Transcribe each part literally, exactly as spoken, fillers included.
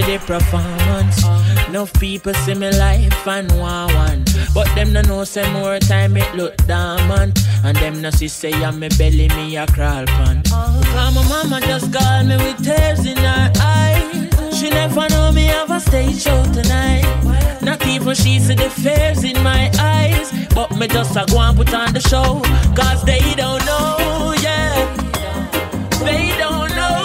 to the performance. Enough people see me life and want one, but them no know say more time it look dormant. And them no see say I'm me belly me a crawl pan. Cause my mama just called me with tears in her eyes. She never know me have a stage show tonight. Not even she see the fears in my eyes, but me just a go and put on the show. Cause they don't know, yeah, they don't know.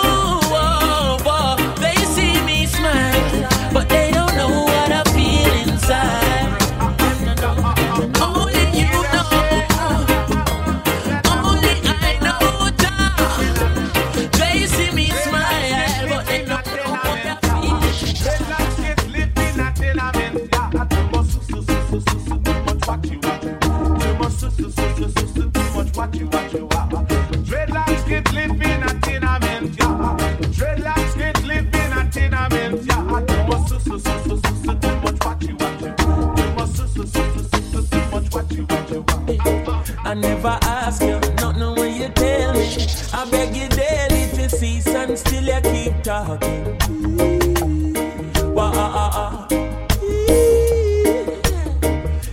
I never ask you, not know what you tell me. I beg you daily to cease and still you keep talking.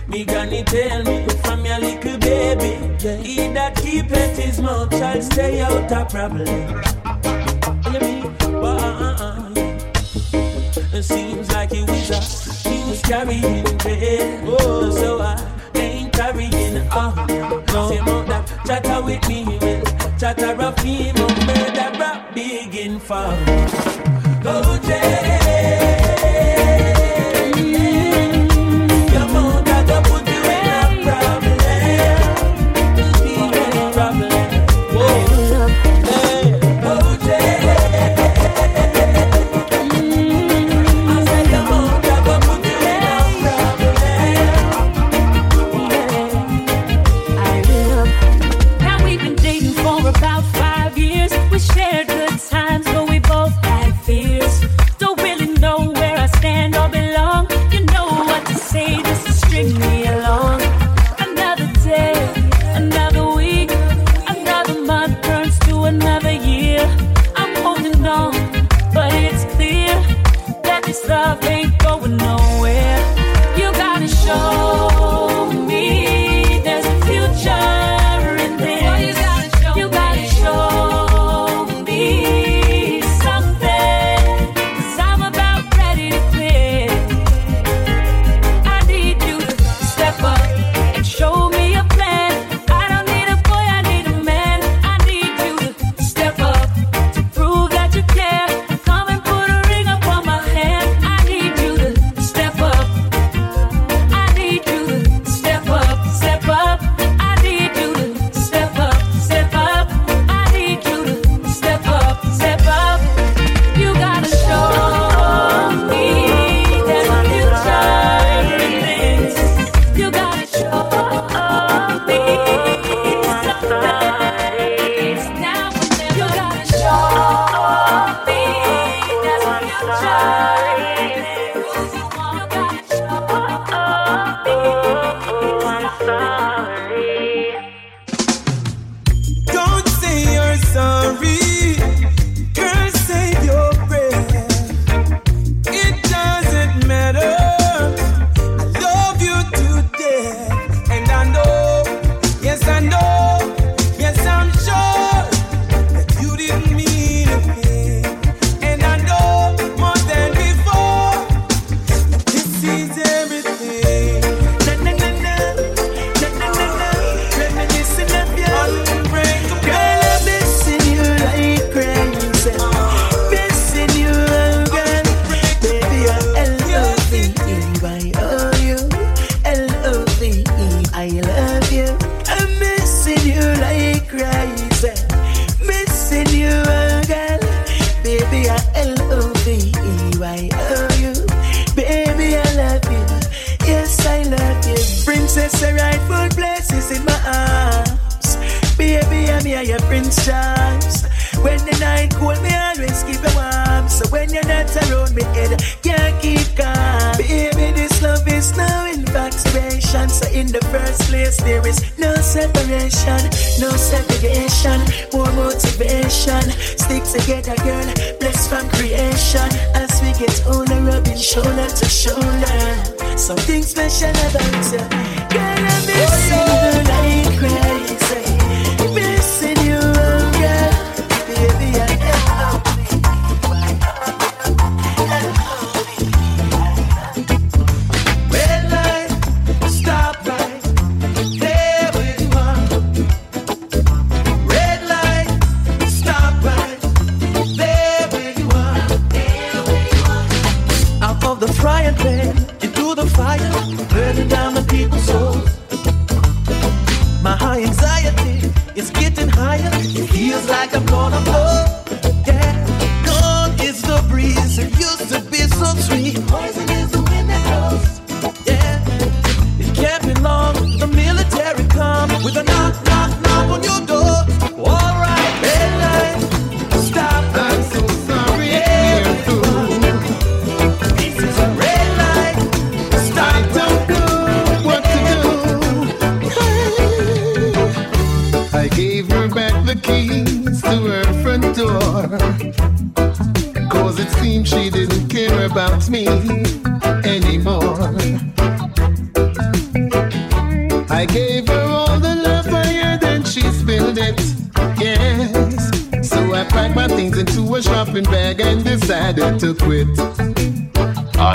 Me granny tell me from your little baby, he that keep it his mouth shall stay out of problem. You mean, wah-ah-ah. It seems like he was a, he was carrying pain. Oh, so I ain't carrying on. No, say mount that chatter with me, well, chatter a female, murder rap big in farm. Go Jay. Can't keep calm, baby. This love is now in fact special. separation. So in the first place there is no separation, no segregation, more motivation. Stick together, girl, blessed from creation. As we get older, rubbing shoulder to shoulder. Something special about you, girl, I'm missing you like crazy. Missing you, girl, baby, I am. I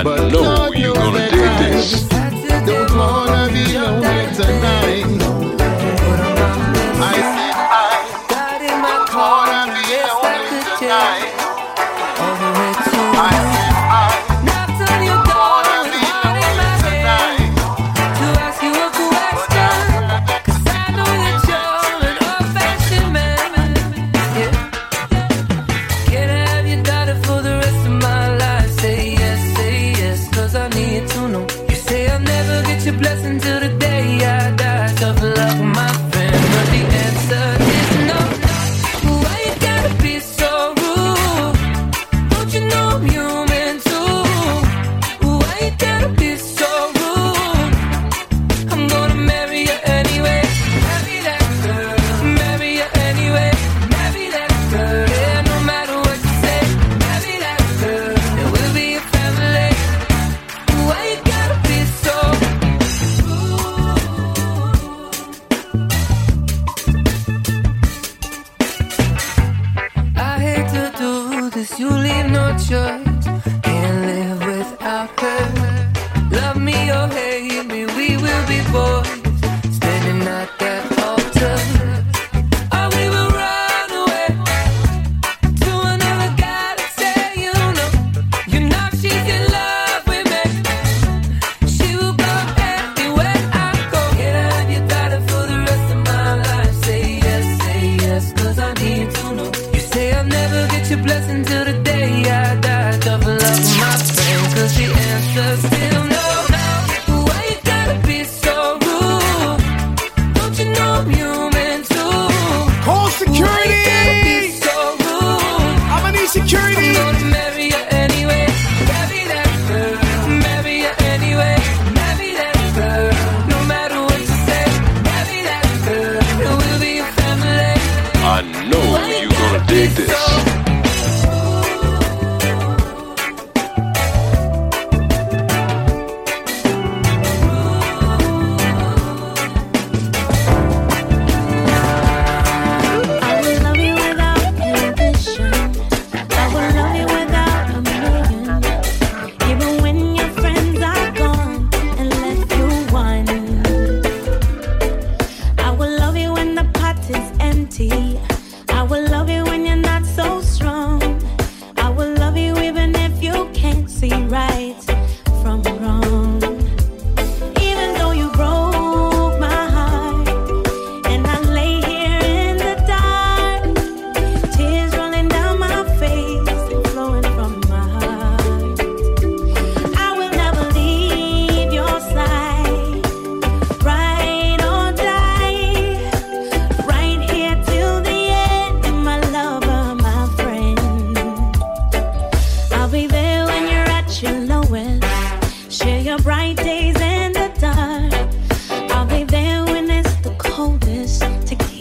will love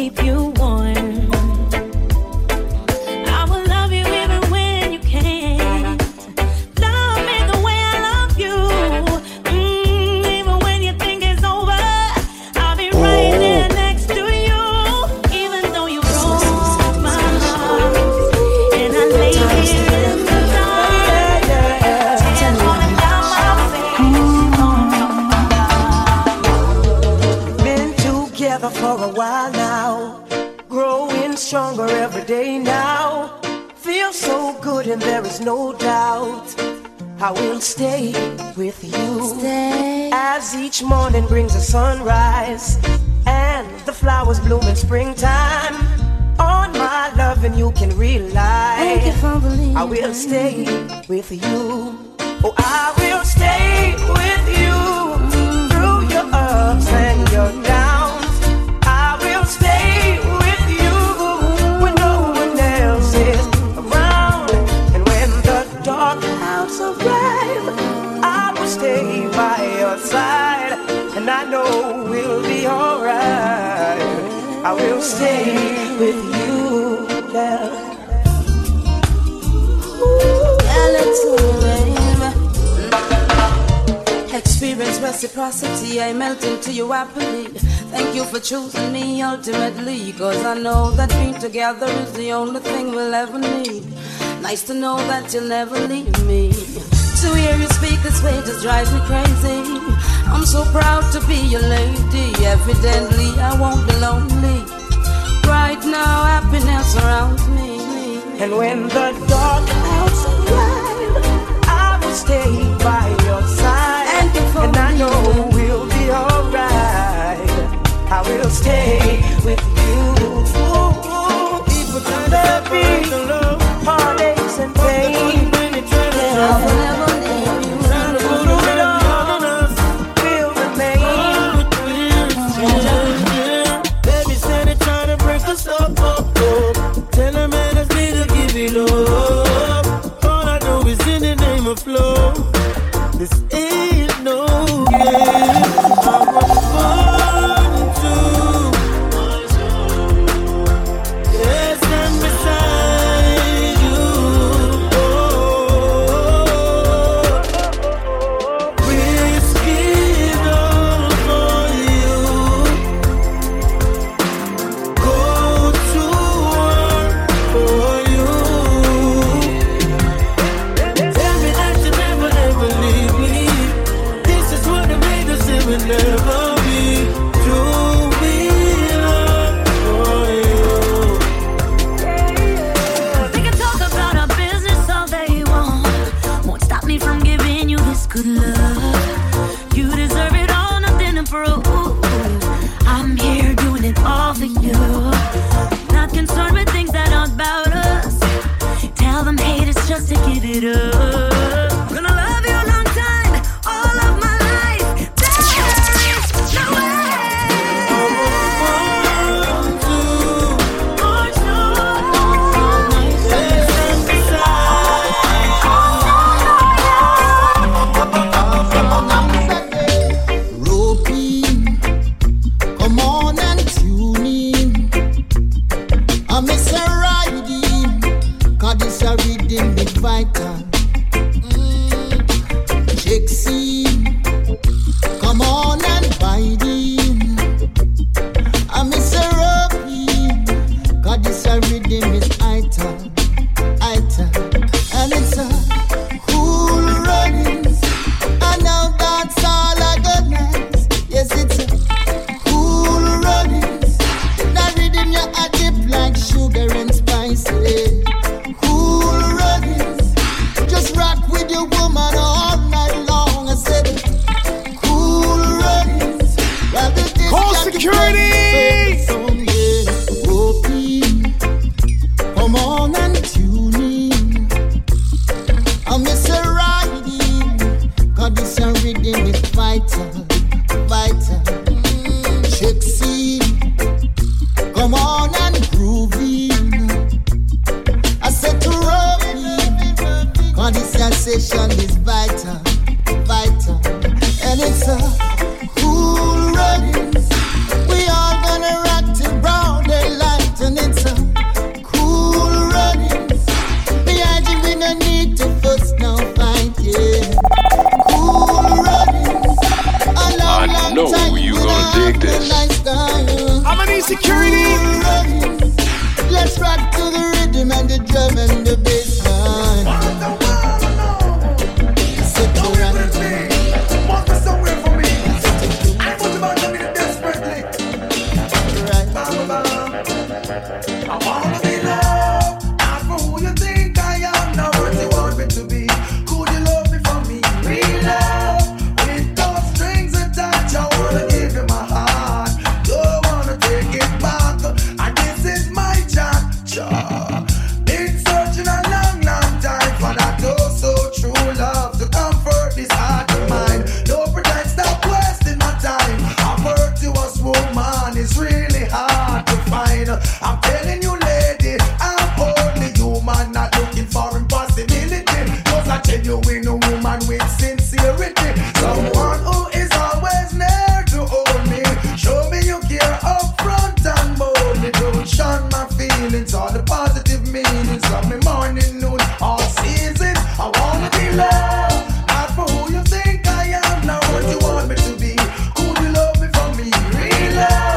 keep you warm. I will love you even when you can't. Love me the way I love you. Mm, even when you think it's over, I'll be right there next to you. Even though you broke my heart, and I lay here in the dark, tears running down my face. Been together for a while now, growing stronger every day now. Feels so good and there is no doubt I will stay with you. Stay. As each morning brings a sunrise and the flowers bloom in springtime, on my love and you can rely. Thank you for believing. I will stay with you. Oh, I will stay with you through your ups and your downs. I will stay with you when no one else is around. And when the dark clouds arrive, I will stay by your side. And I know we'll be alright. I will stay with you, girl. Ooh. Experience reciprocity, I melt into you happily. Thank you for choosing me ultimately, cause I know that being together is the only thing we'll ever need. Nice to know that you'll never leave me. To hear you speak this way just drives me crazy. I'm so proud to be your lady. Evidently I won't be lonely. Right now happiness surrounds me. And when the dark clouds arrive, I will stay by your side. And, and I know we'll be alright. I will stay with you. People try to beat the love, heartaches and pain. I will never leave you. Through it all, we'll remain. Baby said they try to break us up, up, up. Tell them man it's me to give it up. All I know is in the name of love. This ain't no game. security. Let's rock to the rhythm and the drum and the bass, man. Sit down with me. Walk somewhere for me. I thought about doing it desperately. Right. I wanna be loved. Not for who you think I am. Not what you want me to be. Could you love me for me? Real love with no strings attached. I wanna give you my heart. Don't wanna take it back. And this is my job. I'm telling you, lady, I'm only human, not looking for impossibility. Cause I tell you, we no woman with sincerity. Someone who is always near to hold me. Show me you care up front and boldly. Don't shun my feelings, all the positive meanings of me morning, noon, all seasons. I wanna be loved, not for who you think I am, not what you want me to be. Could you love me for me? Real love.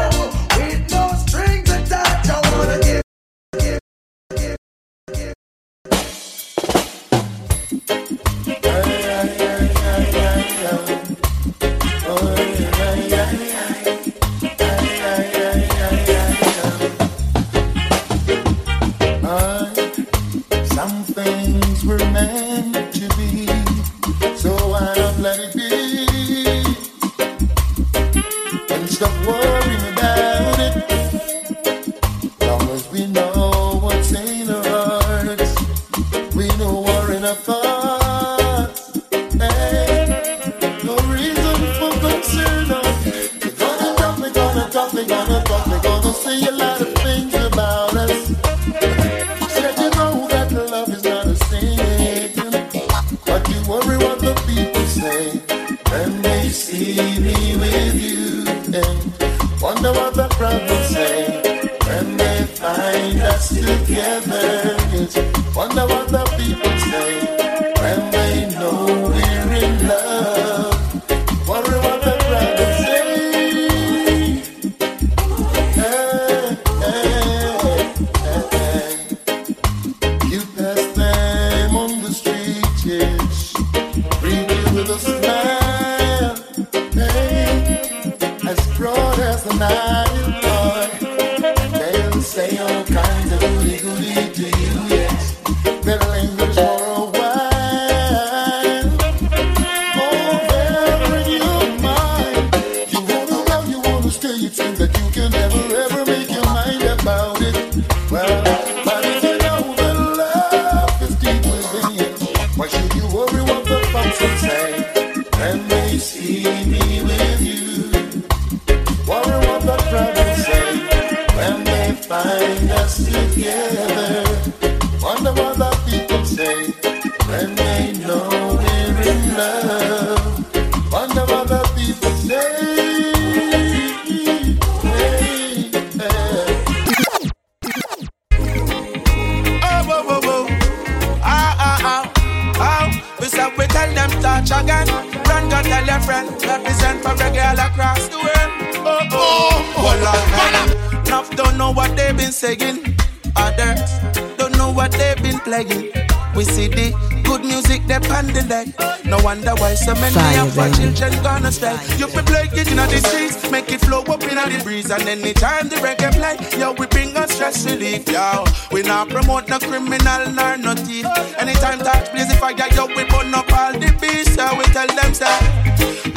Anytime the reggae play, yo, we bring us stress relief, yo. We not promote no criminal nor no thief. Anytime that plays the fire, yo, we burn up all the beasts, so we tell them, sir,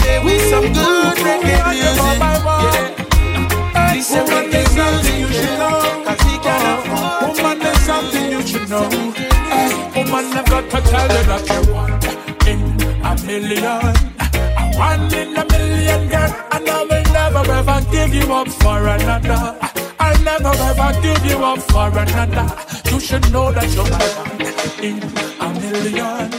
hey, we some good reggae music, yeah. This woman, there's something you should know, cause he can afford. Woman, there's something you should know. Woman, I've got to tell you that you want in a million. I want in a million, girl, and I will never ever give you up for another. I'll never ever give you up for another. You should know that you're one in a million.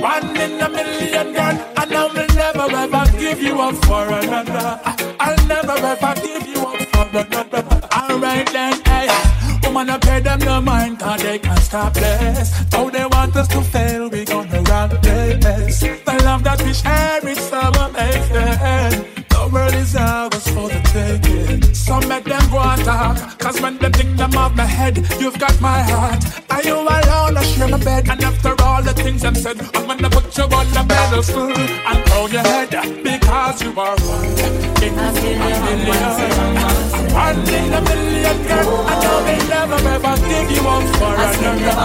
One in a million, girl, and I will never ever give you up for another. I'll never ever give you up for another. Alright then, hey, woman, I pay them no mind, cause they can't stop this. Though they want us to fail, we gonna run this. The love that we share is so amazing. The world is ours for the taking. Some make them go on talk, cause when them think them off my head, you've got my heart. Are you alone? I share my bed. And after all the things I've said, I'm gonna put you on the pedestal and crown your head, because you are one in a million. One in a million, girl. I know they never ever give you up for another. I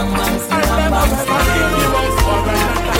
never ever give you up for another.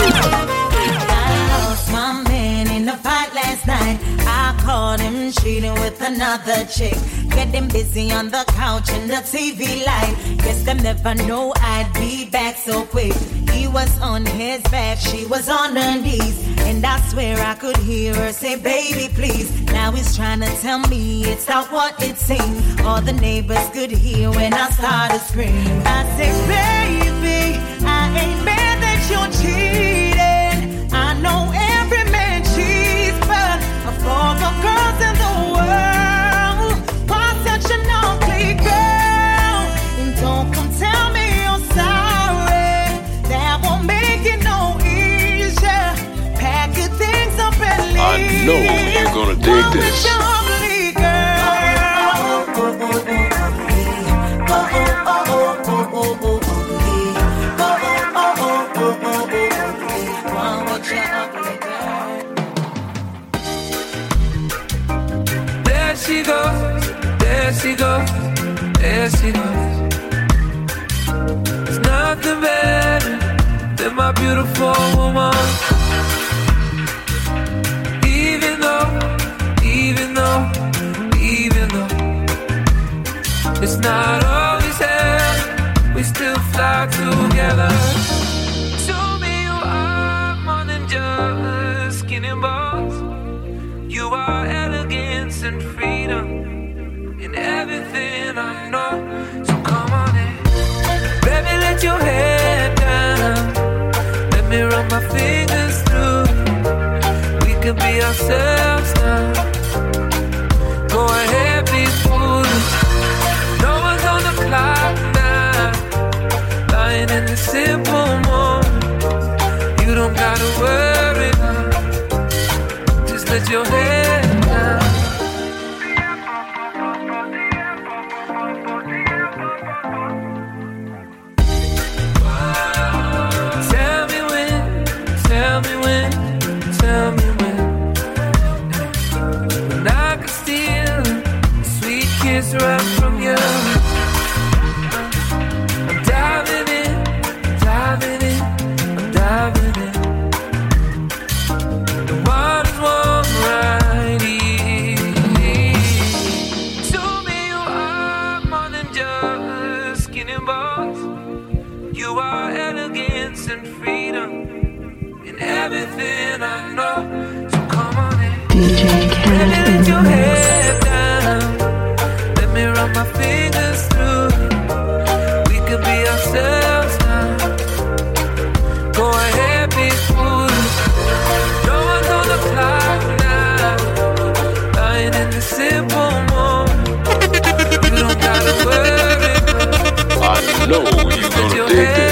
I lost my man in a fight last night. I caught him cheating with another chick. Getting busy on the couch in the T V light. Guess them never know I'd be back so quick. He was on his back, she was on her knees. And I swear I could hear her say, baby, please. Now he's trying to tell me it's not what it seems. All the neighbors could hear when I started screaming. I said, baby, I ain't mad that you're cheating. I know every man cheats, but of all the girls in the world, why such an ugly girl? And don't come tell me you're sorry. That won't make it no easier. Pack your things up and leave. I know you're gonna dig go this. There she goes, there she goes, there she goes. There's nothing better than my beautiful woman. Even though, even though, even though it's not always hell, we still fly together. To me you are more than just skin and bones. You are elegance and free in everything I know, so come on in. Baby, let your head down. Let me run my fingers through. We could be ourselves now. Go ahead, be foolish. No one's on the clock now. Lying in the simple moment. You don't gotta worry now. Just let your head down. Right from you, I'm diving in, diving in, I'm diving in. The water's warm right here. To me you are more than just skin and bones. You are elegance and freedom in everything I know. So come on in, D J Khaled in the mix. My fingers through, we could be ourselves now. Go ahead, be foolish. No one's on the clock now. Lying in the simple moment. You don't gotta worry. I know you're gonna dig this.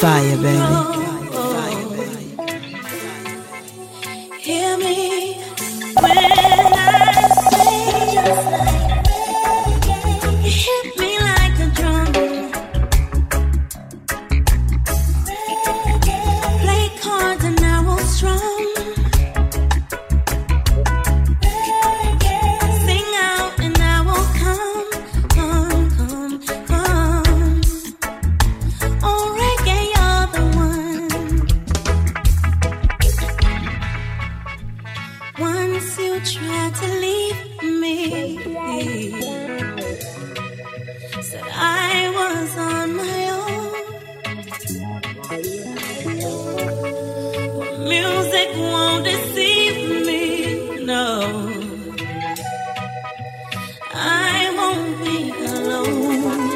Fire, baby. Fire, baby. Hear me when I say just like you hit me like a drum. Play cards and I will strum. Sing out and I will come, come, come, come. All right. You're the one. Music won't deceive me, no. I won't be alone.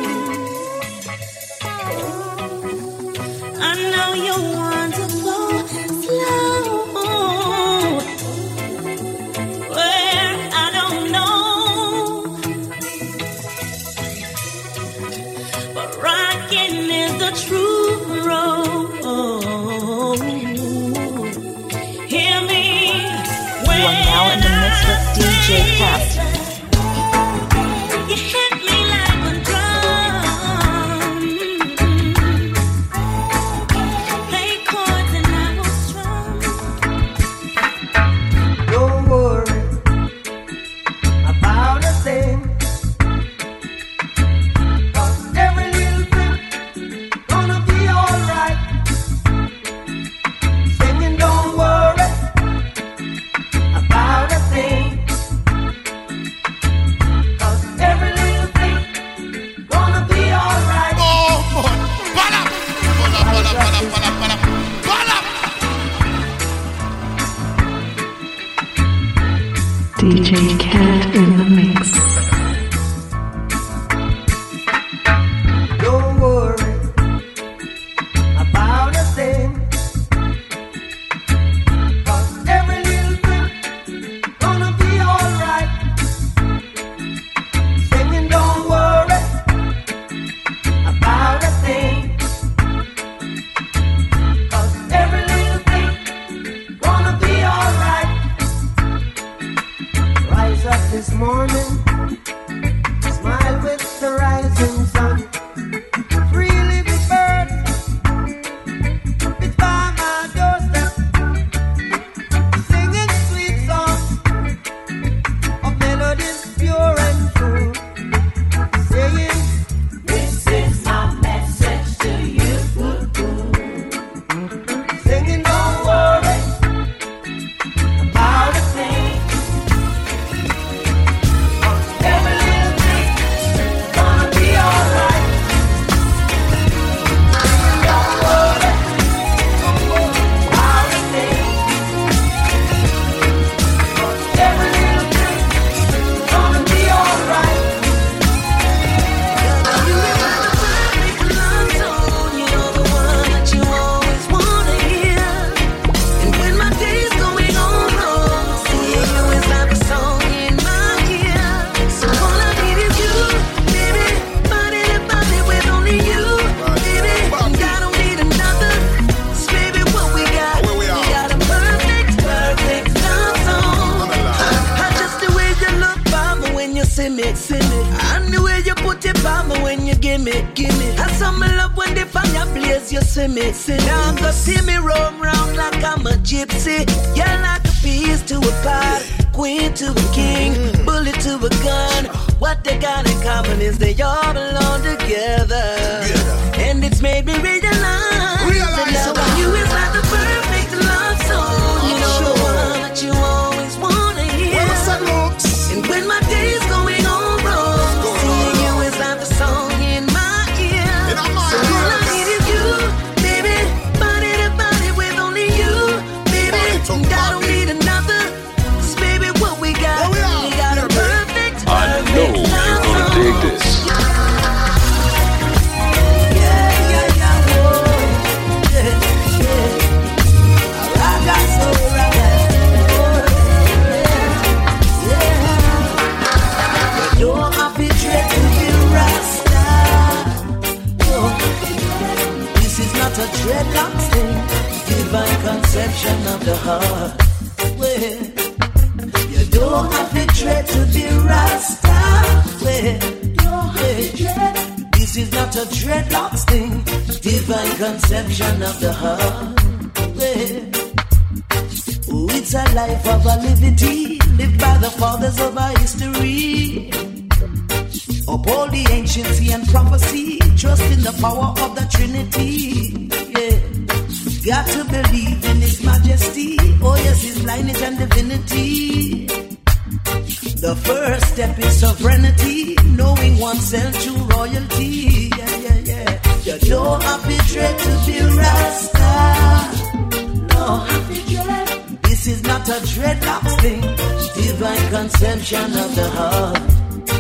I know you want to go slow, where I don't know, but rocking is the true road. You are now in the mix with D J Pat. You hit me like a drum. Play chords and I will strum. Don't worry about a thing, 'cause every little thing gonna be alright. Singing, don't worry about a thing, 'cause every little thing gonna be alright. Oh, boy. Pala! Pala, pala, pala, pala, pala, pala! D J Cat in the mix. Don't worry about a thing, 'cause every little thing gonna be alright. Singing, don't worry about a thing, 'cause every little thing gonna be alright. Rise up this morning, smile with the rising sun. Freely be bird, it's by my doorstep, singing sweet songs of melodies pure and true. Saying, this is my message to you. Singing, don't worry about a thing, 'cause every little thing gonna be alright. Don't worry about a thing, 'cause every little thing gonna be alright. Sovereignty, knowing oneself true royalty. Yeah, yeah, yeah. You don't have to dread to be Rasta. No happy dread. This is not a dreadlocks thing. Divine conception of the heart.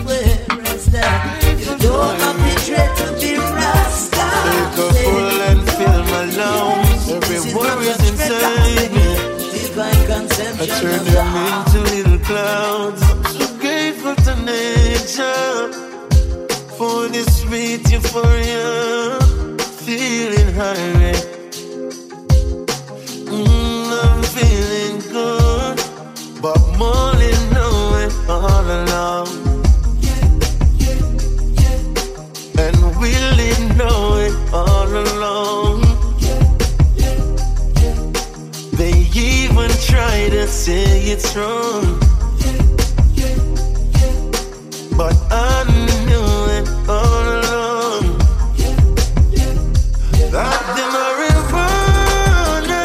Where Rasta? You don't happy dread to be Rasta. Full and feel my lungs. Every word is inside me. Divine conception I turn of the heart. Into little clouds. I'm so grateful to nature. For this sweet euphoria, feeling high. Mm, I'm feeling good, but more than knowing all along. Yeah, yeah, yeah. And really know it all along. Yeah, yeah, yeah. They even try to say it's wrong, yeah, yeah, yeah. But I knew. All along, yeah, yeah, yeah. That the marijuana,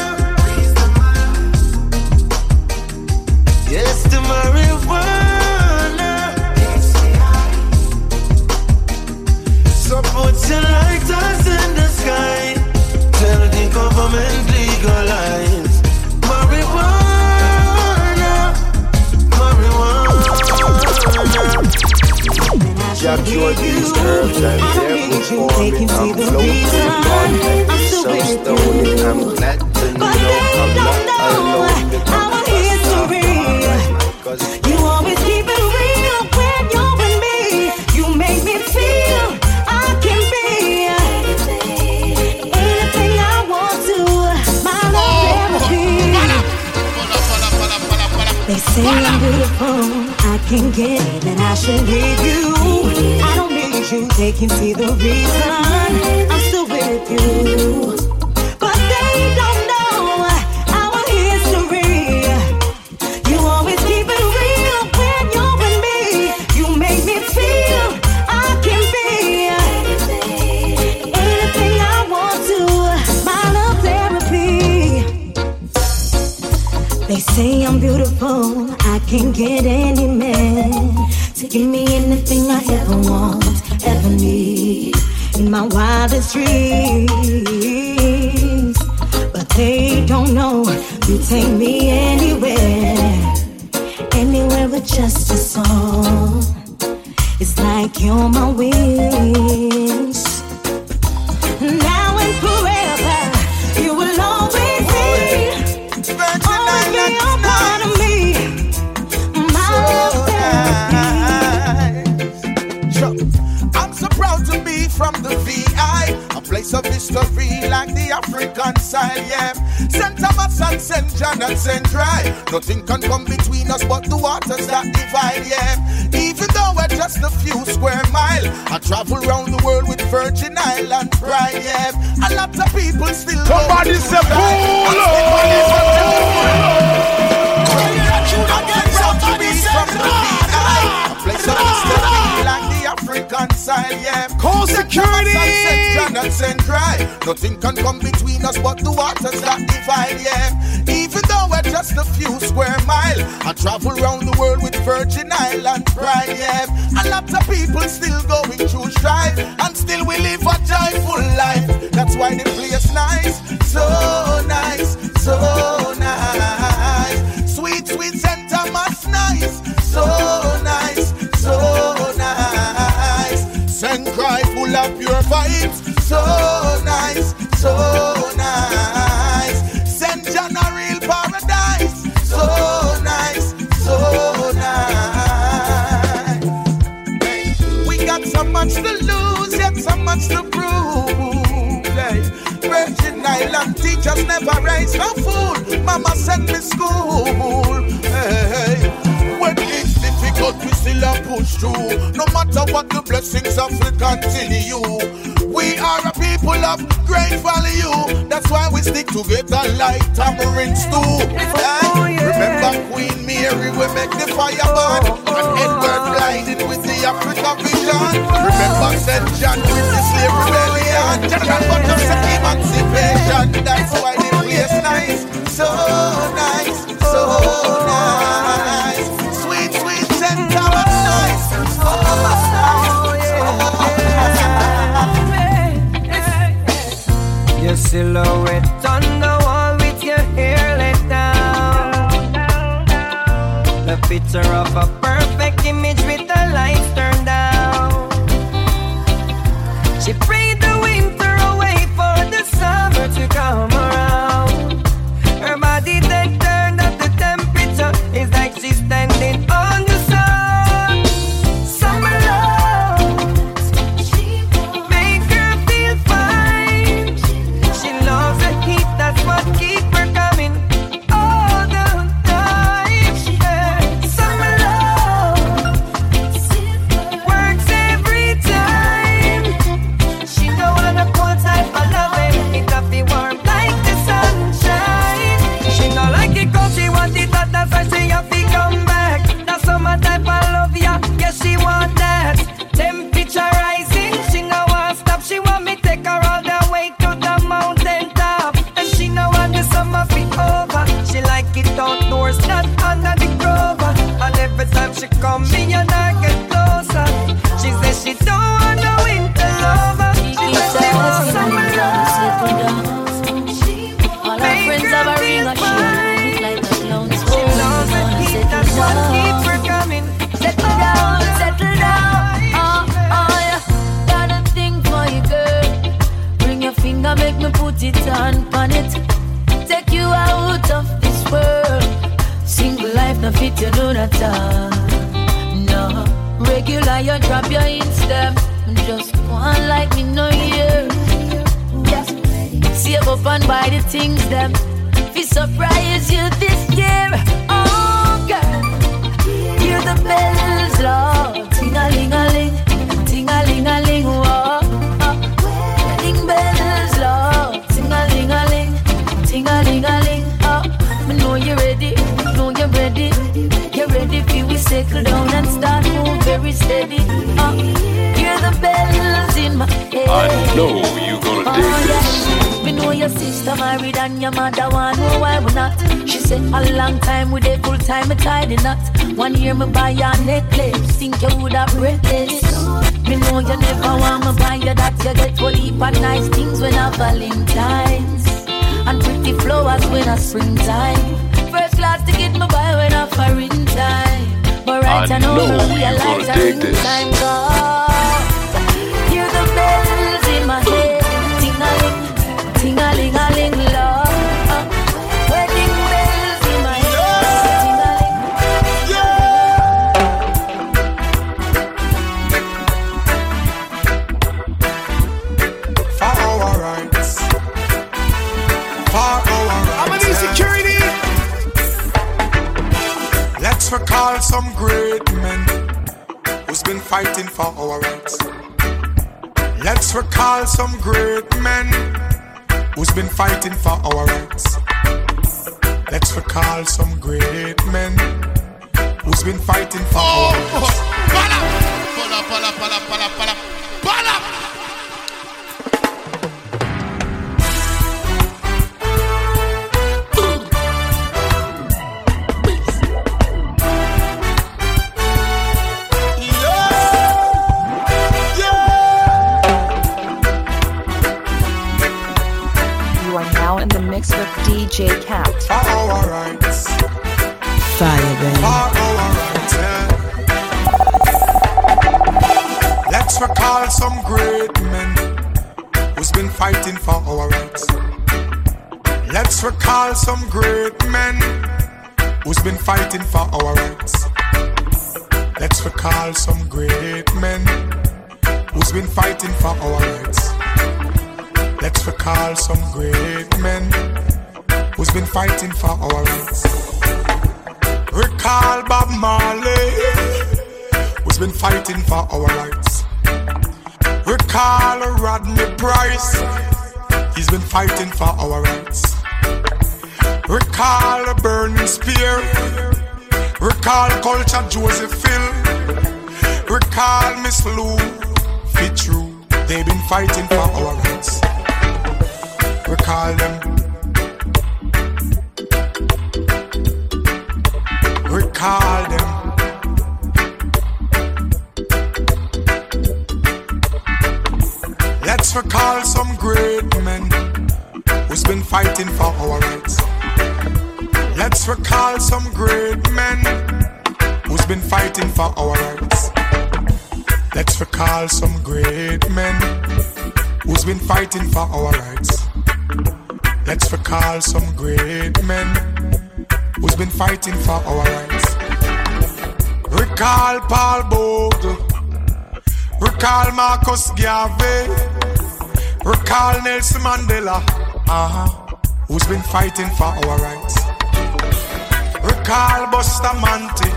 yes, the marijuana. So put your lighters in the sky. Tell the government legalize marijuana, marijuana. Jack, you are these herbs and every morning I'm floating on every sunstone. I'm glad to know I'm not alone because I'm a star. You always keep it real when you're with me. You make me feel I can be anything I want to. My love therapy. They say I'm beautiful. I can get it and I should leave you. I don't need you, they can see the reason I'm still with you. But they don't know our history. You always keep it real when you're with me. You make me feel I can be anything I want to. My love therapy. They say I'm beautiful. I can get any man to give me anything I ever want, ever need in my wildest dreams. But they don't know you take me anywhere, anywhere with just a song. It's like you're my wings. Now and forever, you will always be, always be a part of me. From the V I, a place of history like the African side, yeah. Saint Thomas and Saint John and Saint Dry. Nothing can come between us but the waters that divide, yeah. Even though we're just a few square mile, I travel round the world with Virgin Island pride, yeah. A lot of people still somebody say boo! Somebody from the V I, a place of history like African side, yeah. Call security. Saint John and Saint Dry. Nothing can come between us but the waters that divide, yeah. Even though we're just a few square mile, I travel round the world with Virgin Island pride, yeah. A lot of people still going through strife, and still we live a joyful life. That's why the place nice, so nice, so nice. Sweet, sweet Saint Thomas, nice, so nice, so. Send cry, pull up your vibes. So nice, so nice. Send John a real paradise. So nice, so nice. Hey, we got so much to lose, yet so much to prove. Hey, Virgin Island teachers never raise no fool. Mama sent me school. Hey, when it's difficult, we still a push through. No matter what the blessings of will continue. We are a people of great value. That's why we stick together like tamarind stew. Oh, yeah. Remember Queen Mary, we make the fire burn. Oh, oh, and Edward blinded with the Africa vision. Oh, remember Saint John with the slave rebellion. Jack and Butter said emancipation. That's why the place nice. So nice, so nice. Sweet, sweet Saint Thomas nice. So nice. silhouette on the wall with your hair let down. The picture of a perfect image with the lights turned down. She prayed the winter away for the summer to come around. Her body then turned up the temperature. It's like she's standing on the sun. Summer love, she make her feel fine. She loves the heat, that's what keeps her coming all the time. Yeah. Summer love works every time. She don't want a cold type of loving. It up be warm like the sunshine. She don't like it cause she want it hot, that's why she have to come back. That summer type of love, yeah, yeah, she want that. Temperature rising, she no want stop. She want me take her all the way to the mountain top. And she no want the summer be over. She like it outdoors, not under the cover. And every time she come, me and I get closer. She says she don't want no winter lover. She says she wants summer love. All our Make friends her have a feel ring of fine. shit, like the clowns. She Oh, loves the wanna heat, that's settle what down, keeps her coming. settle down, settle down. Oh, oh, yeah. Got a thing for you, girl. Bring your finger, make me put it on, pon it. Take you out of this world. Single life, no fit, you do not all. No, regular, you drop your instep. Just one like me, no year. Just save up and buy the things them. We surprise you this year. Oh girl, hear the bells loud. Ting a ling a ling, ting a ling a ling. Wedding bells loud. Ting a ling a ling, ting a ling a ling. Oh, me know you ready, know you ready. You ready for we settle down and start move very steady. Oh, hear the bells in my head. I know you gonna dig this. Me know your sister married and your mother want know why we not. She said a long time with a full time I tied the knot. One year me buy your necklace, think you would have breathless. Me know you never want me buy you that. You get full heap of nice things when I Valentine's and pretty flowers when I springtime. First class ticket me buy when I foreign time. But right I, I know you realize I think time gone. Hear the bells in my head. Ting-a-ling-a-ling, love. Wedding bells in my head. Yeah. For our rights. For our rights. I'm an insecurity. Let's recall some great men who's been fighting for our rights. Let's recall some great men who's been fighting for our rights. Let's recall some great men who's been fighting for oh, our rights. Pala, pala, pala, pala, pala, pala, pala. With D J Cat. For our rights. Fire, baby. For our rights, yeah. Let's recall some great men who's been fighting for our rights. Let's recall some great men who's been fighting for our rights. Let's recall some great men who's been fighting for our rights. Let's recall some great men who's been fighting for our rights. Recall Bob Marley, who's been fighting for our rights. Recall Rodney Price, he's been fighting for our rights. Recall Bernie Spear, recall Culture Joseph Phil, recall Miss Lou Fitzroy, they've been fighting for our rights. Recall them. Recall them. Let's recall some great men been fighting for our rights. Let's recall some great men who's been fighting for our rights. Let's recall some great men who's been fighting for our rights. Let's recall some great men who's been fighting for our rights. Recall Paul Bogle, recall Marcus Garvey, recall Nelson Mandela, uh-huh, who's been fighting for our rights. Recall Bustamante,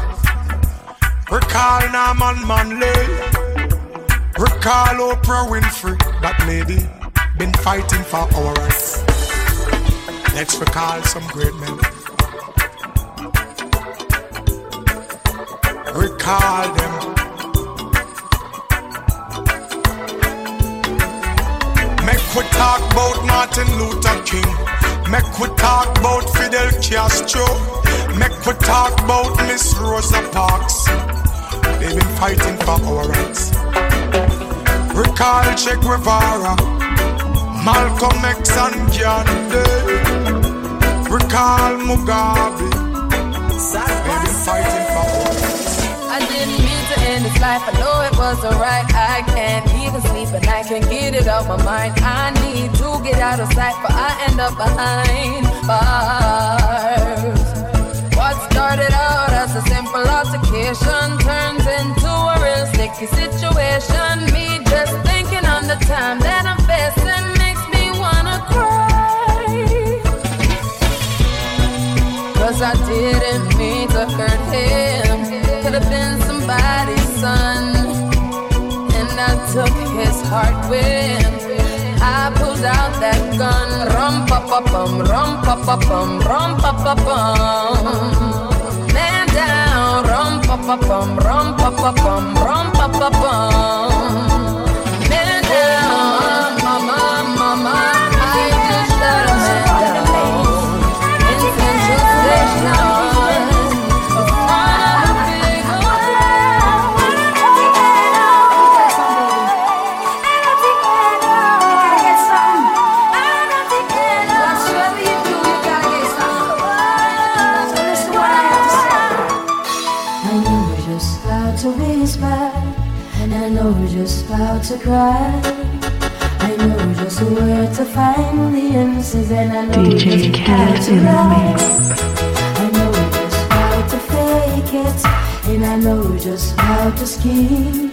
recall Norman Manley, recall Oprah Winfrey, that lady been fighting for our rights. Let's recall some great men. Recall them. Make we talk about Martin Luther King. Make we talk about Fidel Castro. Make we talk about Miss Rosa Parks. They've been fighting for our rights. Recall Che Guevara, Malcolm X and Gandhi. Recall Mugabe, they've been fighting for all. I didn't mean to end this life, I know it wasn't right. I can't even sleep and I can't get it off my mind. I need to get out of sight, but I end up behind bars. What started out as a simple altercation turns into a real sticky situation. Me just thinking on the time that I'm facing makes me wanna cry. Cause I didn't mean to hurt him. Could have been somebody's son, and I took his heart with. I pulled out that gun. Rum pa pa bum, rum pa pa bum, rum pa pa bum. Man down. Rum pa pa bum, rum pa pa bum, rum pa pa bum. Man down. Mama, mama, I just shut up. To cry, I know just where to find the answers, and I know D J just how to lie. I know just how to fake it, and I know just how to scheme.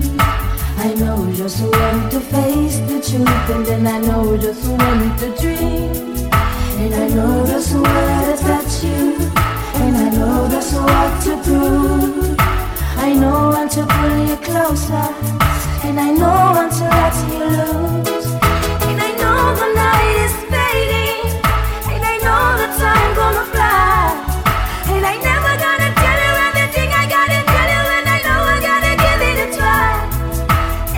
I know just when to face the truth, and then I know just when to dream. And I know just where to touch you, and I know just what to prove. I know when to pull you closer. And I know until I see you lose. And I know the night is fading. And I know the time gonna fly. And I never gotta tell you everything I gotta tell you. And I know I gotta give it a try.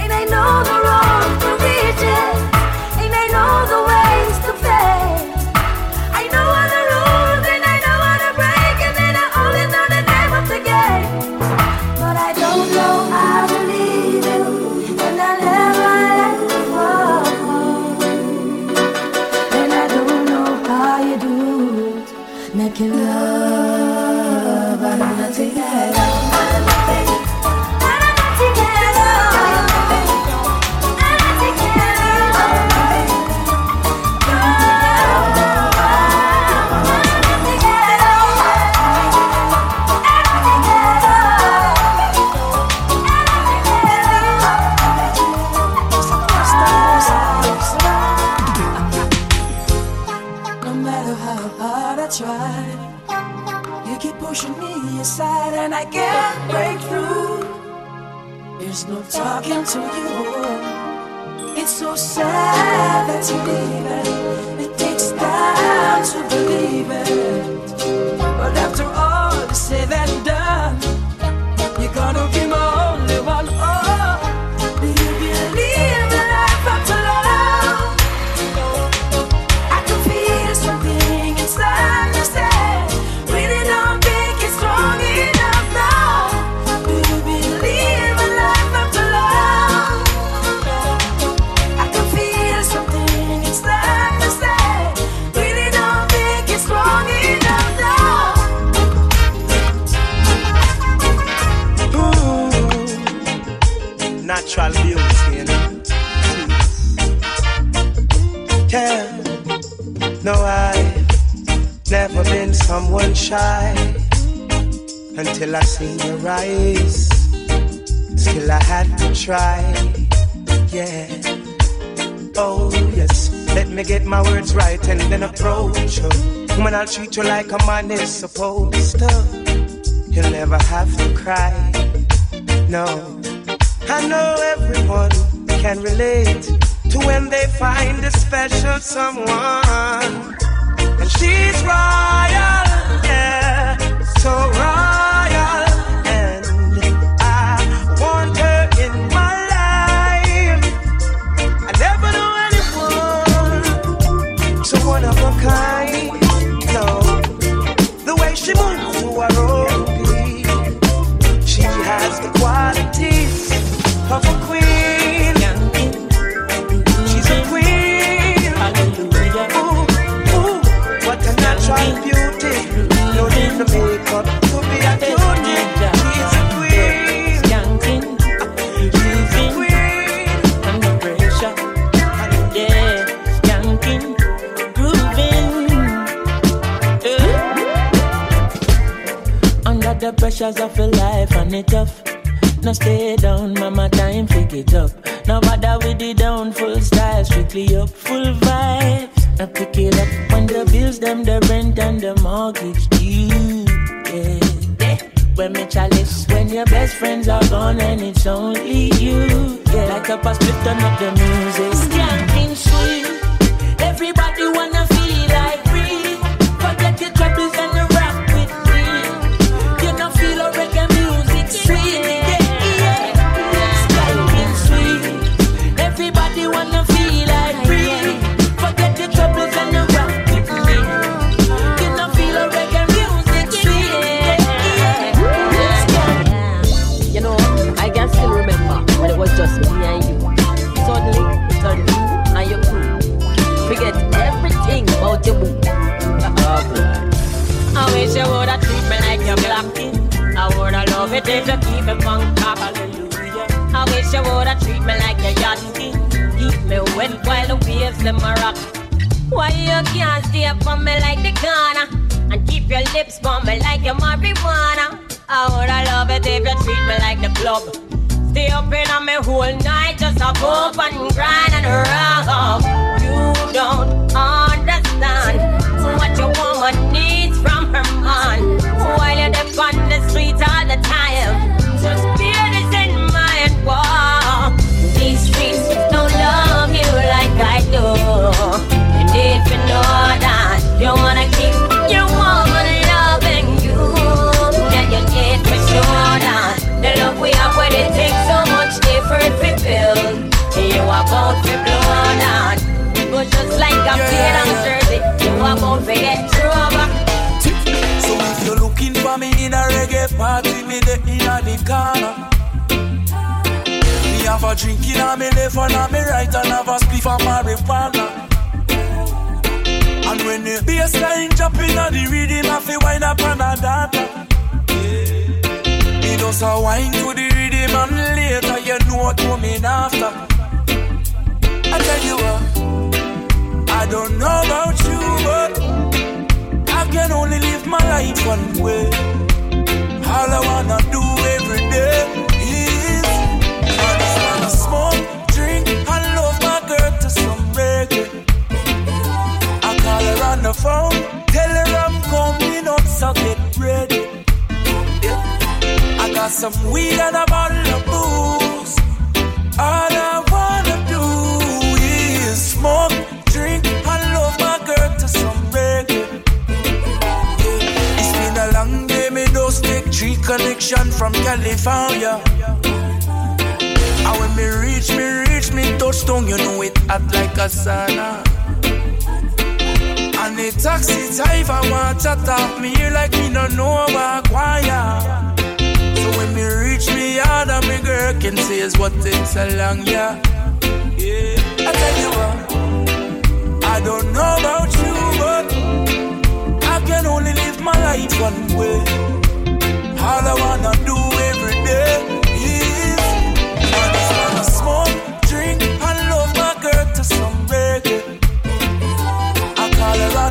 And I know the road to reach it. And I know the ways to fail. I know all the rules and I know how to break. And then I only know the name of the game. But I don't know how to leave it. Making love, I don't know to get out. No talking to you. It's so sad that you leave it. It takes time to believe it. But after all is said and done, you're gonna be my only one. Oh, do you believe that I've come to love? I can feel something inside me say, really don't think it's strong enough now. Do you believe? It's No, I've never been someone shy until I seen your eyes. Still I had to try, yeah. Oh yes, let me get my words right and then approach you. Woman, I'll treat you like a man is supposed to. You'll never have to cry, no. I know everyone can relate to when they find a special someone. And she's royal, yeah, so royal. She moves to her own beat. She has the qualities of a queen. She's a queen. Ooh, ooh, what a natural beauty. No need to make up to be a beauty. She's a queen. She's a queen. Under pressure, yeah, skanking, grooving. The pressures of your life and it tough. Now stay down, mama, time pick it up. Now bother with the down, full style, strictly up, full vibes. Now pick it up when the bills, them, the rent and the mortgage due. Yeah, yeah. When me chalice, when your best friends are gone and it's only you. Yeah, like a past trip, turn up the music. Skanking sweet, everybody wanna feel like free. Forget your troubles and the rock. I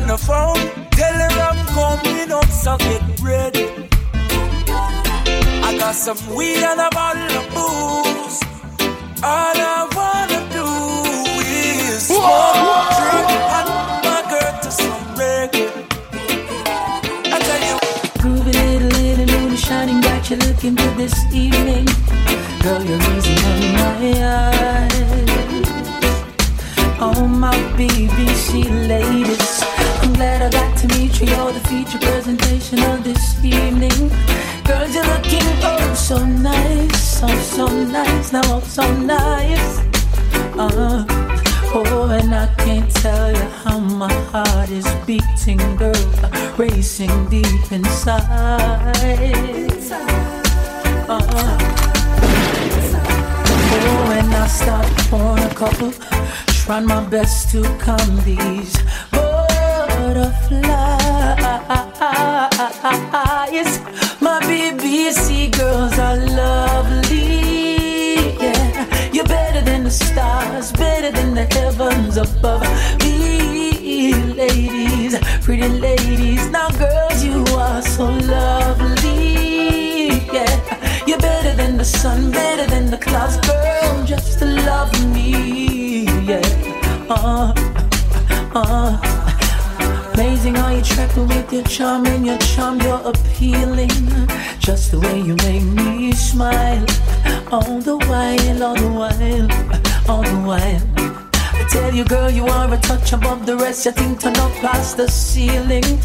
the phone. Tell her I'm coming up, so get ready. I got some weed and a bottle of booze. All I wanna do is smoke, drink, and my girl to some reggae. I tell you, groovy little little moon is shining bright. You're looking good this evening, girl. You're easy on my eyes. Oh my B B C ladies, I'm glad I got to meet you. You're the feature presentation of this evening. Girls, you're looking oh so nice, oh so nice, now oh so nice. Uh, oh, and I can't tell you how my heart is beating, girl, racing deep inside. Uh, oh, and I start pouring a couple, trying my best to calm these butterflies. My B B C girls are lovely, yeah. You're better than the stars, better than the heavens above me, ladies, pretty ladies. Now, girls, you are so lovely, yeah. You're better than the sun, better than the clouds, girl, just to love me, yeah. Uh, uh. Amazing how you tracking with your charm, and your charm, you're appealing. Just the way you make me smile. All the while, all the while, all the while. I tell you, girl, you are a touch above the rest. Your thing turned up past the ceiling.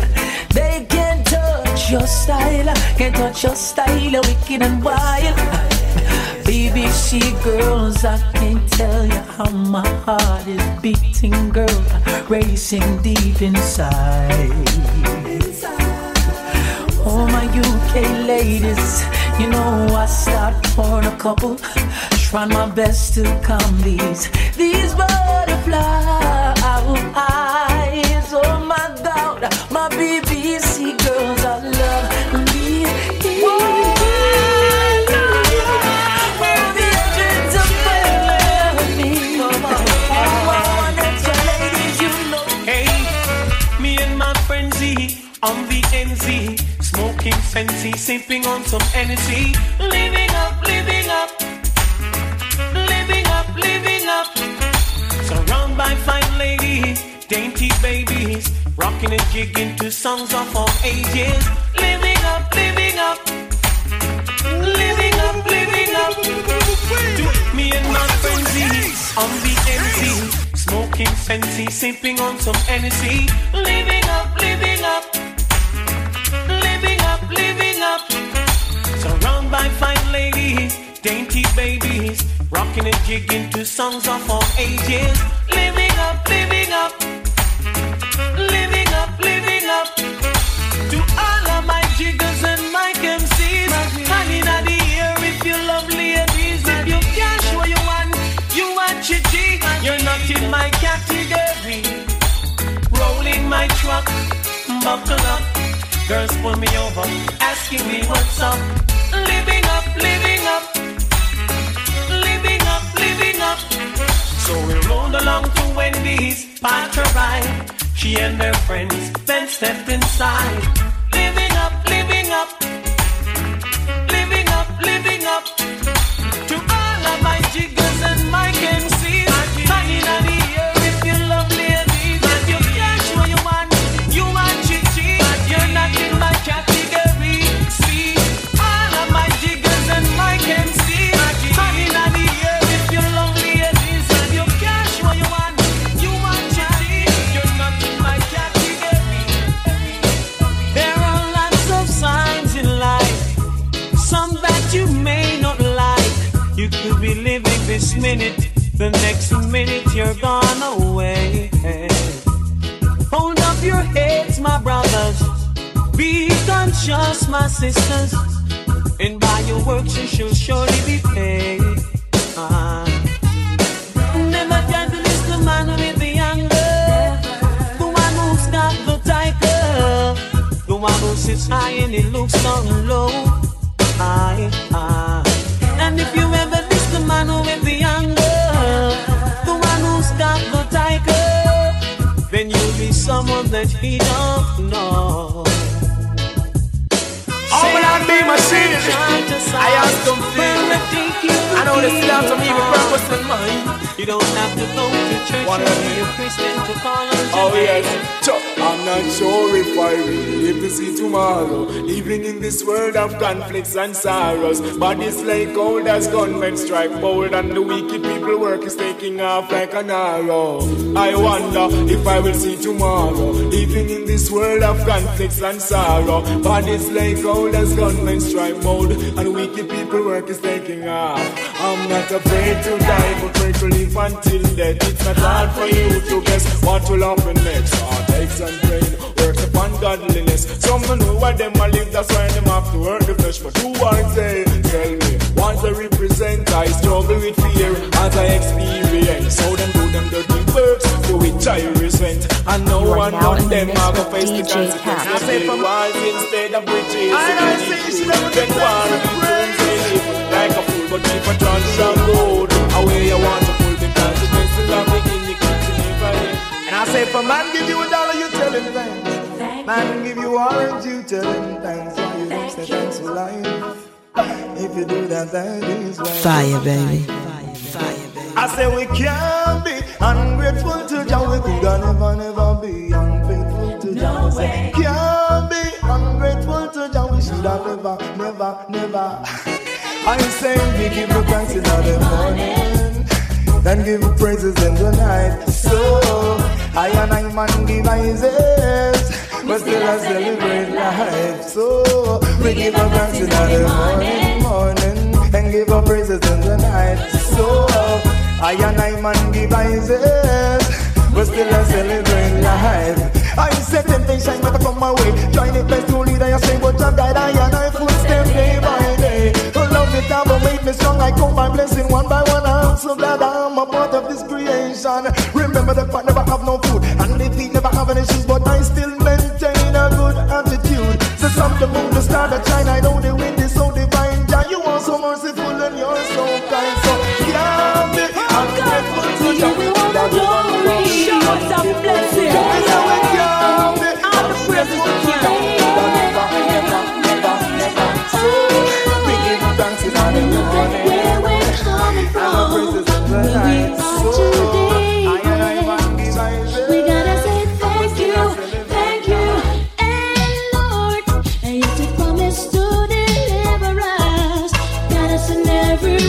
They can't touch your style, can't touch your style, you're wicked and wild. B B C girls, I can't tell you how my heart is beating, girl, racing deep inside. Oh, my U K ladies, you know I start pouring a couple, trying my best to calm these, these butterflies. Oh, my God, my B B C girls, I love me. Whoa. On the N Z, smoking fancy, sipping on some energy, living up, living up, living up, living up. Surrounded by fine ladies, dainty babies, rocking and jigging to songs of all ages. Living up, living up, living up, living up. To me and my frenzy on the N Z, smoking fancy, sipping on some energy, living up, living up. Living up, surrounded by fine ladies, dainty babies, rocking and jigging to songs of all ages. Living up, living up, living up, living up. To all of my jiggers and my M Cs, hand in the air if you lovely and easy. If you cash what you want, you want your G. You're not in my category. Rolling my truck, buckle up. Girls pull me over, asking me what's up. Living up, living up, living up, living up. So we rolled along to Wendy's, parked her ride. She and her friends then stepped inside. Living up, living up, living up, living up. To all of my jiggers and my M Cs, hanging on the air if you lovely and easy. If you cash what you want, you want your G. You're not in my category, see. All of my jiggers and my M Cs, hanging on the air if you're lonely and easy. If you cash what you want, you want your G. You're not in my category. There are lots of signs in life, some that you may not like. You could be living this minute, the next minute you're gone away. Hold up your heads, my brothers. Be conscious, my sisters. And by your works you shall surely be paid. Uh-huh. Never gentle is the man with the anger, the one who's got the tiger, the one who sits high and he looks down low. I, I. And if you ever miss the man with the anger, the one who's got the tiger, then you'll be someone that he don't know. Oh, will I be my sin? I am confused. I know this love to me with purpose in mind. You don't have to go to church or be a Christian to call on Jesus. Oh yes, I'm not sure if I really live to see tomorrow, living in this world of conflicts and sorrows. Bodies like cold as gunmen strike bold, and the wicked people work is taking off like an arrow. I wonder if I will see tomorrow, living in this world of conflicts and sorrow. Bodies like cold as gunmen strike bold, and wicked people work is taking off. I'm not afraid to die, but afraid to live until death. It's not hard for you to guess what will happen next. Heartaches and pain works upon godliness. Some know why them a live, that's why them have to work the flesh. But you are there, tell me, what I represent? I struggle with fear as I experience how them do them dirty works to which I resent. And no one of them have a face to consequences. They say from wise instead of riches. I see she never get one of the things like a fool, but keep a transfer road. Away I want to pull the consequences of the iniquity. And I say, for man give you a dollar, you tell him thanks. Man give you orange, you tell him thanks. If you don't say thanks for life, if you do that, that is why. Fire, baby. Fire, fire, baby. I say we can't be ungrateful to Jah. We could never, never be unfaithful to Jah. We can't be ungrateful to Jah. We should have never, never, never. I say we give the thanks in the morning, then give the praises in the night. So I and I man give praises, but still I celebrate life. So we give our thanks in the morning, morning, and give our praises in the night. So I and I man give praises, but still I celebrate life. I said temptation might come my way, try the best to lead I say, but I've died. I and I footstep day by day. Don't love it down, but make me strong. I count my blessing one by one. I'm so glad I'm a part of this creation. Remember the fact never have no food, and the feet never have any shoes, but I still maintain a good attitude. So something move the star that shine. I know the wind is so divine. Jah, you are so merciful and you're so kind. So yeah, me, I'm grateful to Jah. We want the glory. Shout out blessing. I'm the presence of King. Never, never, never, never. So we give thanks in the morning. Where we're coming from, when we are today, we gotta say thank you, thank you, and Lord, and you take promise to deliver us, got us in every way.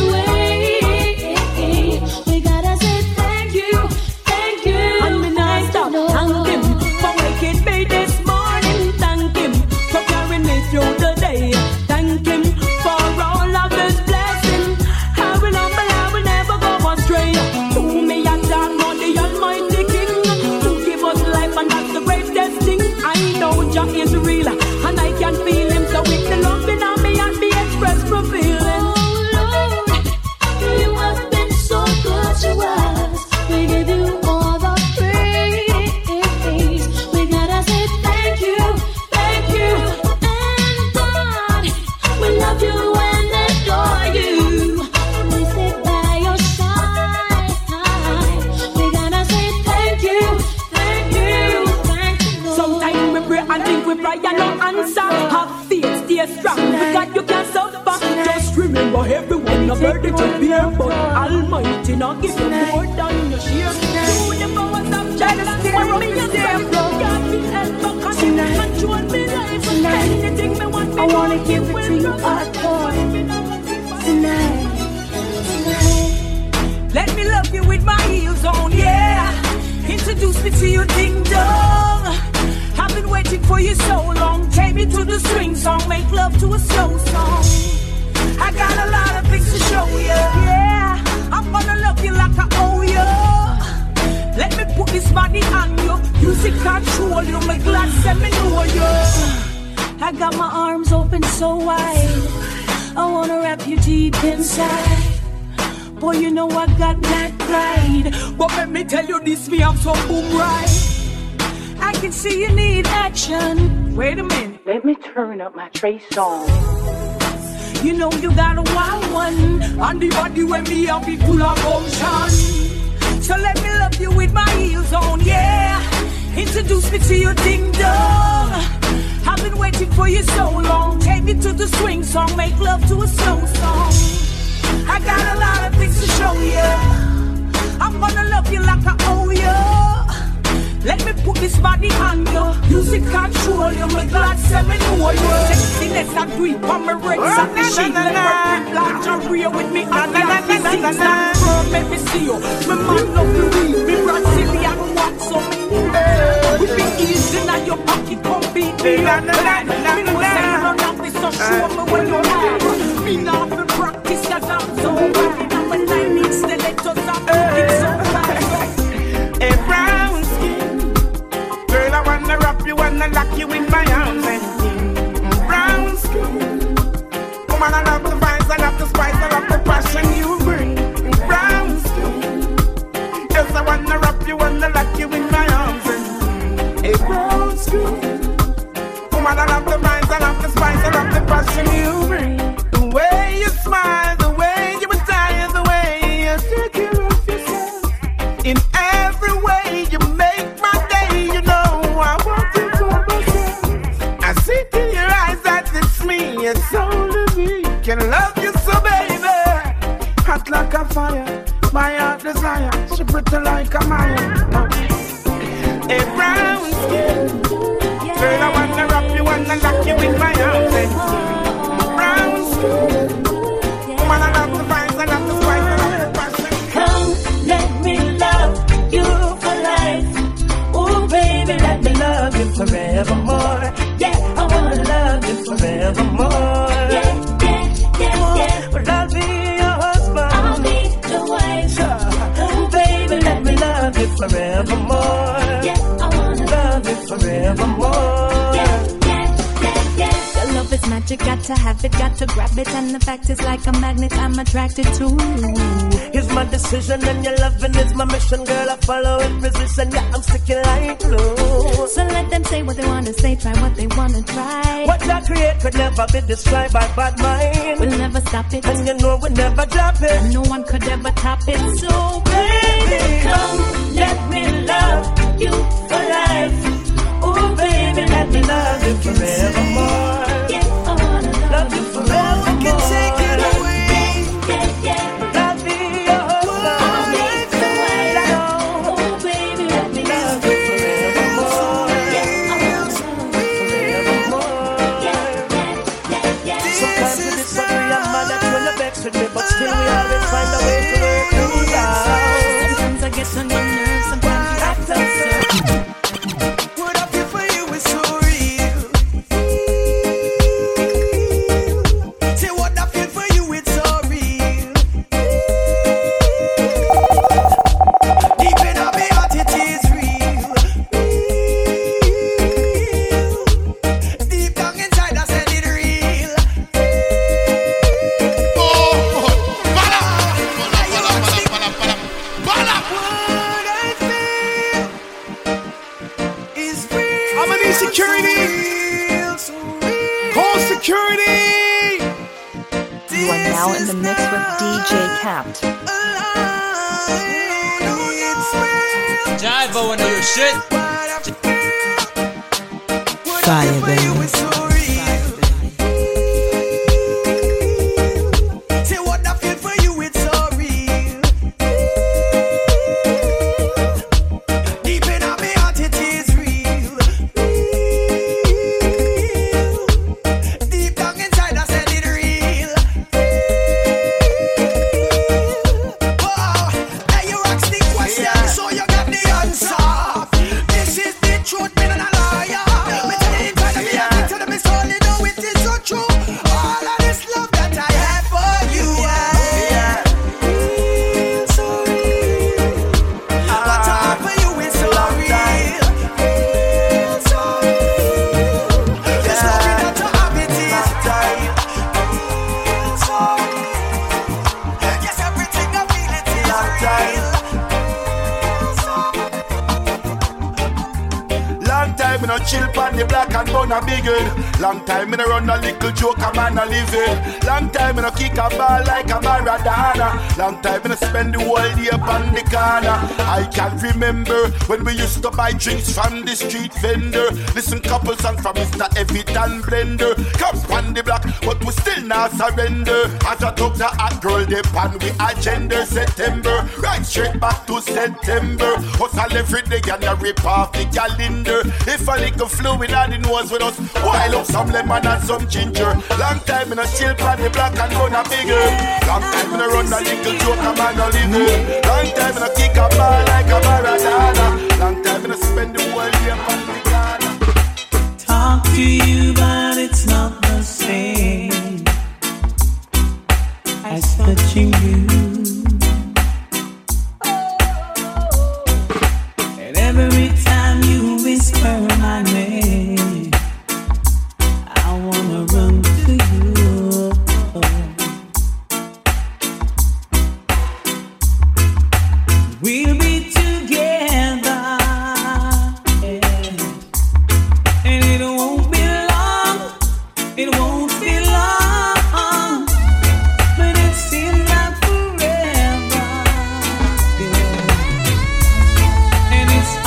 We gotta say thank you, thank you. And when I stop, thank Him for waking me this morning. Thank Him for carrying me through the day. Thank Him for all of His blessings. I will humble, I will never go astray. To me I talk about the Almighty King, who give us life, and that's the greatest thing. I know Jah is real, and I can feel Him. So with the love in me and the express revealing. Strong, because you can't suffer. Just remember, everyone a burden to bear, but Almighty not give you more than your share. Through the powers of Jah, for me you serve. God be help, cause you control me life. Anything me want, I wanna give it to you, hard boy. Tonight, let me love you with my heels on, yeah. Introduce me to your ding dong. I've been waiting for you so long. Take me to the swing song, make love to a slow song. I got a lot of things to show you. Yeah, I'm gonna love you like I owe you. Let me put this money on you. Music control you, make glad send me know you. I got my arms open so wide, I wanna wrap you deep inside. Boy, you know I got that pride, but let me tell you this, me I'm so boom right. I can see you need action. Wait a minute, let me turn up my Trey song. You know you got a wild one, and the body with me, I'll be full of motion. So let me love you with my heels on, yeah. Introduce me to your ding dong. I've been waiting for you so long. Take me to the swing song, make love to a slow song. I got a lot of things to show you. I'm gonna love you like I owe you. Let me put this body on you. Music control you, my glad seven know you. Sexiness I creep on my ribs and the sheet. Let her creep like your rear with me on the like the things that firm, let me see you. My man love you real, me Brazilian wax on me. We be easy now, your pocket can't be there. But I don't know that it's so sure me when you have. Me now for practice cause I'm so bad. I'm a nine inch stilettos, I'm looking so bad. Hey brown skin, girl I wanna wrap you, wanna lock you in my arms and skin. Brown skin, woman I love the vibes, I love the spice, I love the passion you bring. Brown skin, yes I wanna wrap you, wanna lock you in my arms. A brown skin, woman, I love the minds, I love the spice, I love the passion you bring. The way you smile, the way you retire, the way you take care of yourself. In every way you make my day, you know I want you to myself. I see in your eyes that it's me, it's only me. Can love you so, baby. Hot like a fire, my heart desire. She pretty like a Maya. A brown skin, girl I wanna wrap you, wanna lock you in my arms. Brown skin, woman I love the vibes, I love the spice, I love the passion. Come, let me love you for life. Oh baby, let me love you forevermore. Yeah, I wanna love you forevermore. Yeah, yeah, yeah, yeah. Well, I'll be your husband, I'll be your wife. Oh baby, let me love you forevermore. Forevermore. Yeah, yeah, yeah, yeah. Your love is magic, got to have it, got to grab it. And the fact is like a magnet, I'm attracted to you. Here's my decision and your loving is my mission. Girl, I follow in position, yeah, I'm sticking like glue. So let them say what they wanna say, try what they wanna try. What I create could never be destroyed by bad mind. We'll never stop it, and you know we'll never drop it, and no one could ever top it. So baby, come, let me love you for life. Oh baby, let me love you forevermore. Yeah, I wanna love, love you forevermore. I can take it away. Yeah, yeah. I'll be your husband. I'll be the wife. Oh baby, let me love you forevermore. Yeah, I wanna love you forevermore. Yeah, yeah, yeah, yeah. Sometimes it is so real, man, that when it vexes me, but still we always find a way to work things out. Sometimes I get on your nerves, sometimes you act absurd. Long time me no chill pan the black and bun a big head. Long time me no run a little joke a man a live it. Long time me no kick a ball like a Maradona. Long time me no spend the whole day upon the corner. I can't remember when we used to buy drinks from the street vendor. Listen couple songs from Mister Evitan Blender. Cops pan the black but we still not surrender. As a talk to a girl they pan we agenda September. Right straight back to September. Hustle every day and I rip off the calendar. If a little fluid and the nose with us, while up some lemon and some ginger. Long time in a chill pan the black and run a bigger. Long time in a run a little joke a man a liver. Long time in a kick a ball like a Maradona. Long time in a spend the whole day on the corner. Talk to you but it's not the same as touching you. Every time you whisper my name, I wanna run to you. We'll be together, yeah. And it won't be long, it won't be long, but it seems like forever, yeah. And it's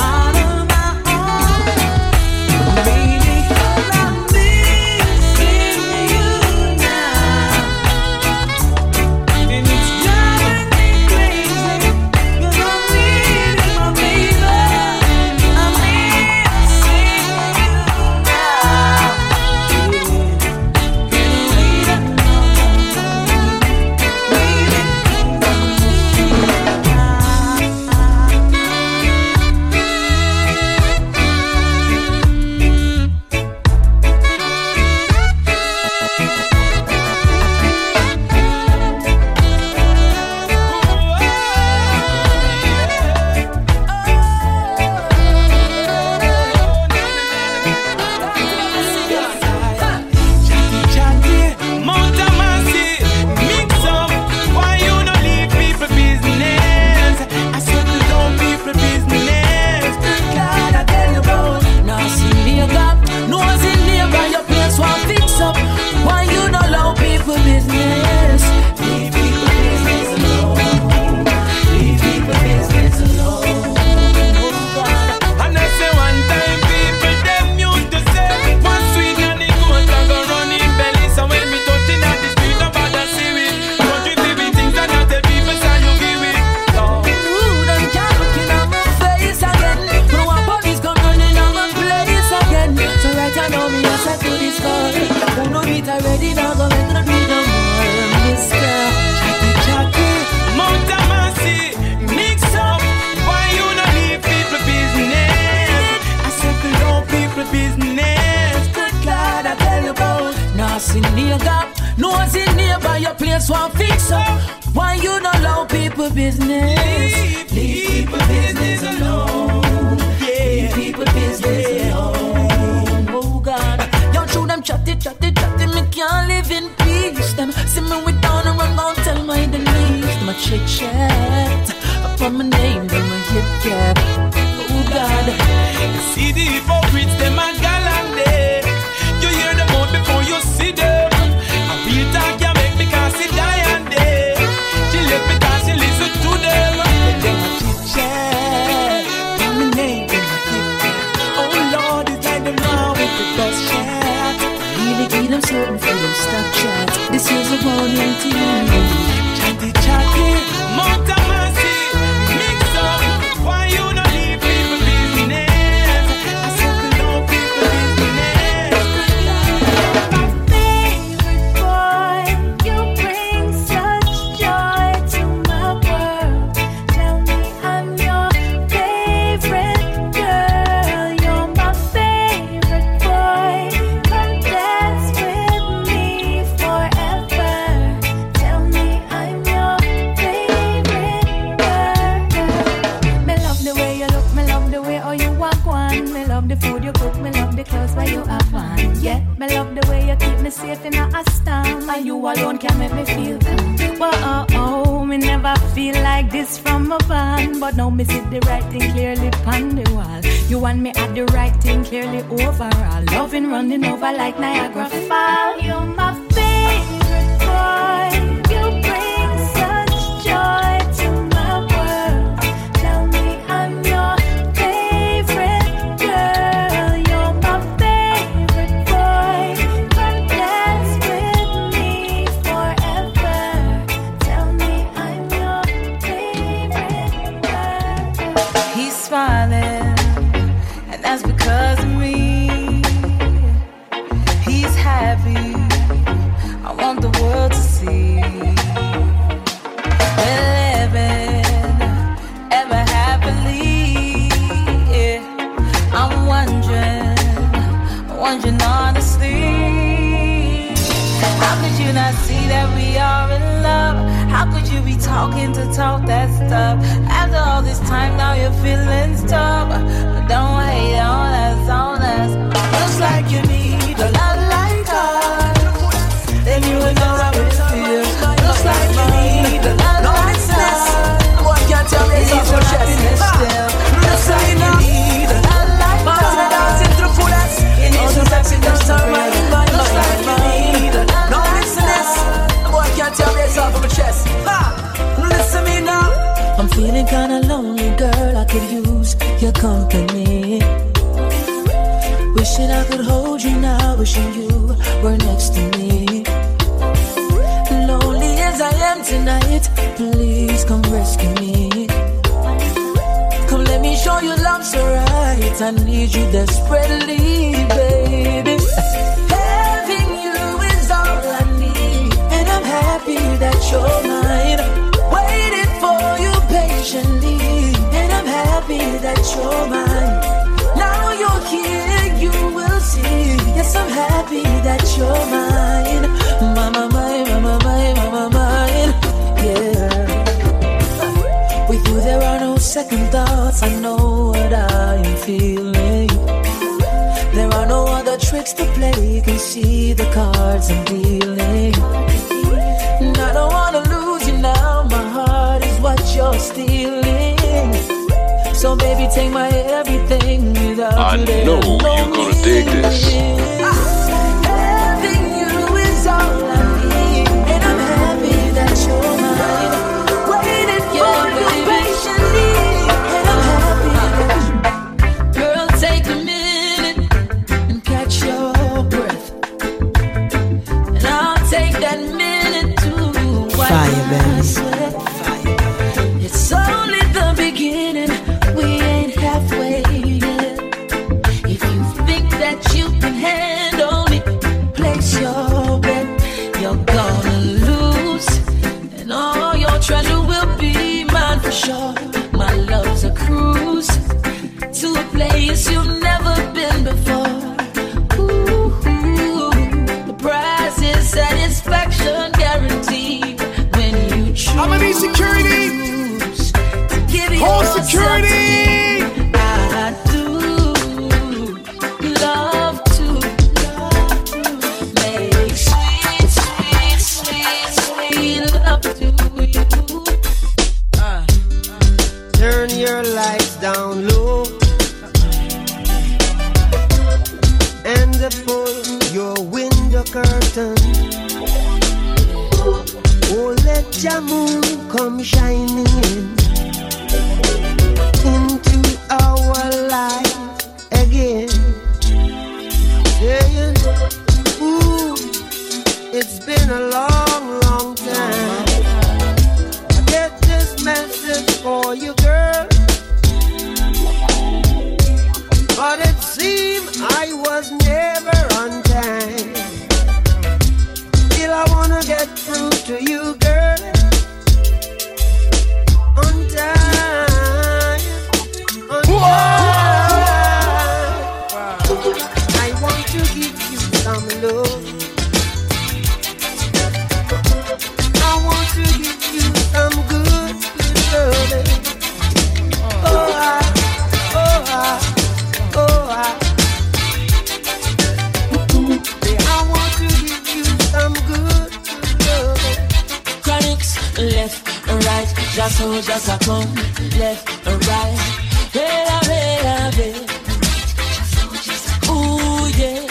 food you cook, me love the clothes where you have on. Yeah, me love the way you keep me safe in a storm. And you alone can make me feel that. Whoa, oh, oh, me never feel like this from a van. But now me see the right thing clearly on the wall. You want me at the right thing clearly overall. Loving running over like Niagara Falls. You're my favorite boy. You bring such joy. Talking to talk that stuff. After all this time, now you're feeling stuck. But don't hate on us, on us. Looks like you need a lot like us. Then you would know how it feels. Looks like you need a lot like us. What can't tell me is your happiness still. Looks like you need a lot like us. Dancing through full us. You need some happiness already. Looks like you need a lot like us. What can't tell me is off of my chest. I'm feeling kinda lonely, girl, I could use your company. Wishing I could hold you now, wishing you were next to me. Lonely as I am tonight, please come rescue me. Come let me show you love's alright, I need you desperately, baby. Having you is all I need, and I'm happy that you're mine. And I'm happy that you're mine. Now you're here, you will see. Yes, I'm happy that you're mine. Mama, mine, mama, mine, mama, mine. Yeah. With you there are no second thoughts. I know what I am feeling. There are no other tricks to play. You can see the cards I'm dealing. I don't wanna lose you now. My heart is what you're stealing. So baby, take my everything without I you there. Know you're gonna dig this. Having you is all I need, and I'm happy that you're mine. Waiting for you patiently, and I'm happy that you're. Girl, take a minute and catch your breath, and I'll take that minute to wipe my sweat. Fire. It's only the beginning. Treasure will be mine for sure. My love's a cruise to a place you've never been before. Ooh, ooh, the prize is satisfaction guaranteed when you choose. I'm gonna need security. To give it all security. To I do love to love to make sweet, sweet, sweet, sweet love to. Turn your lights down low and pull your window curtain. Oh, let your moon come shining in into our life again. Yeah. Ooh, it's been a long, long time. I get this message for you. But it seemed I was never on time. Still I wanna get through to you, girl. On time, on time. I want to give you some love. I want to give you some good love. Oh, I, oh, I. Oh, I our soldiers are come left and right. Bella, bella, bella. Ooh, yeah.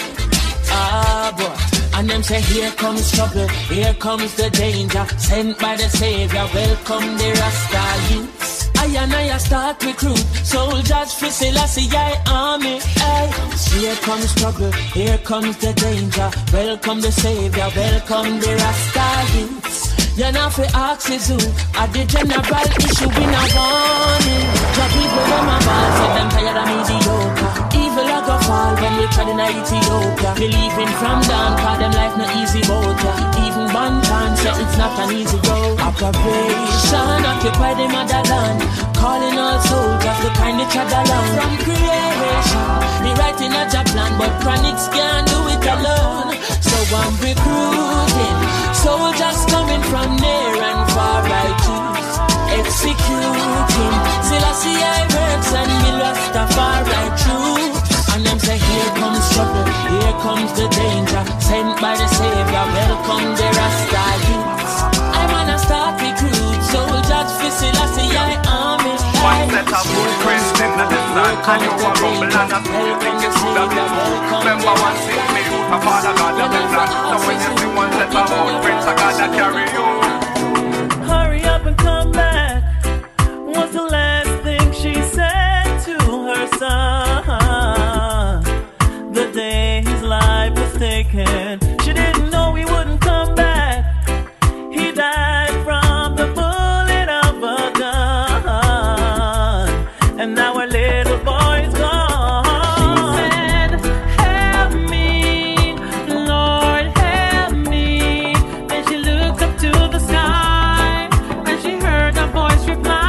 Ah, boy. And them say, here comes trouble, here comes the danger, sent by the Savior. Welcome the Rasta youths. I and I start recruit soldiers for Selassie I army. Aye. Here comes trouble, here comes the danger, welcome the Savior, welcome the Rasta youths. You're not for axes, who are the general issue in a warning. Your people are my balls, and I'm tired of mediocre. Evil are gonna fall when we tried in Ethiopia. Believing from down, cause them life not easy, boat. Even one time said it's not an easy road. Operation, occupy the motherland. Calling all soldiers to kind each other along. From creation, the writing of your plan, but chronics can't do it alone. So I'm recruiting soldiers coming from near and far, I choose executing Selassie I works and me lost a far, I choose. And them say, here comes trouble, here comes the danger, sent by the Savior, welcome the Rasta youths. I wanna start recruit soldiers for Selassie I army. One set of good friends in the desert, and you are rumble and a school thing is good of it. Remember one thing, me youth, a father God of it. So when you see one set of good friends, I gotta carry you. Hurry up and come back was the last thing she said to her son. The day his life was taken, she didn't know he wouldn't come back. He died from the bullet of a gun, and now her little boy's gone. She said, help me, Lord, help me. Then she looked up to the sky, and she heard a voice reply.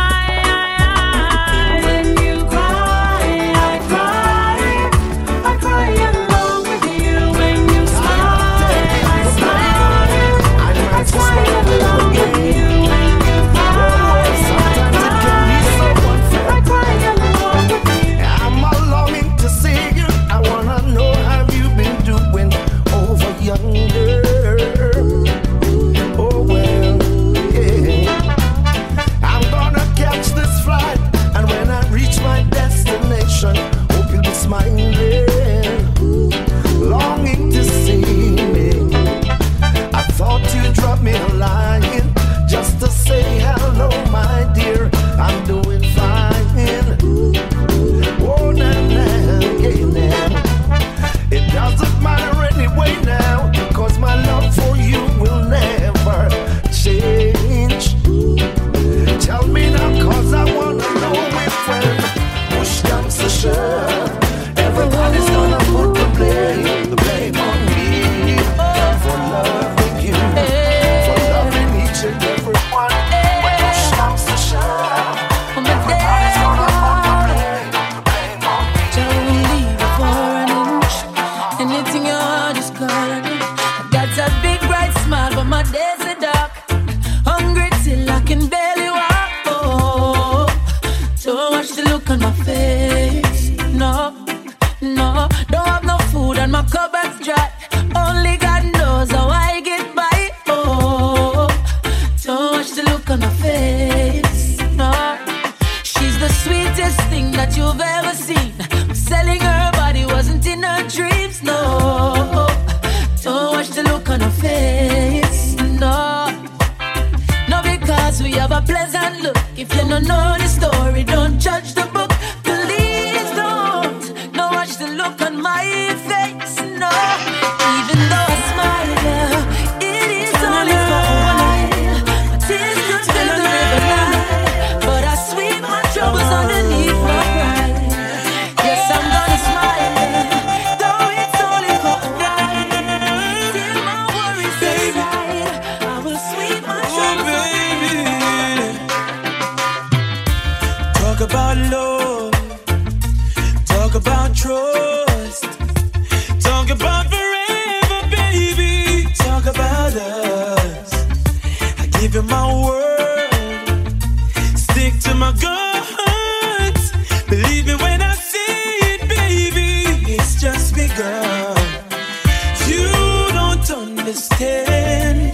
Understand,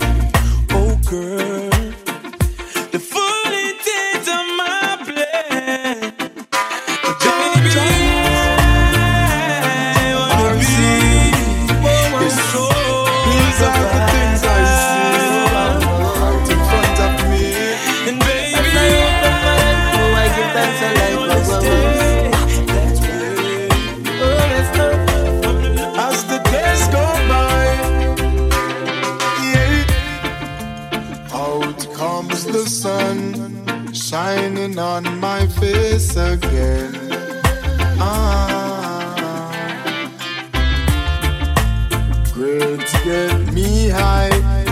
oh girl, the full intent. pain on my face again. Ah, grades get me high,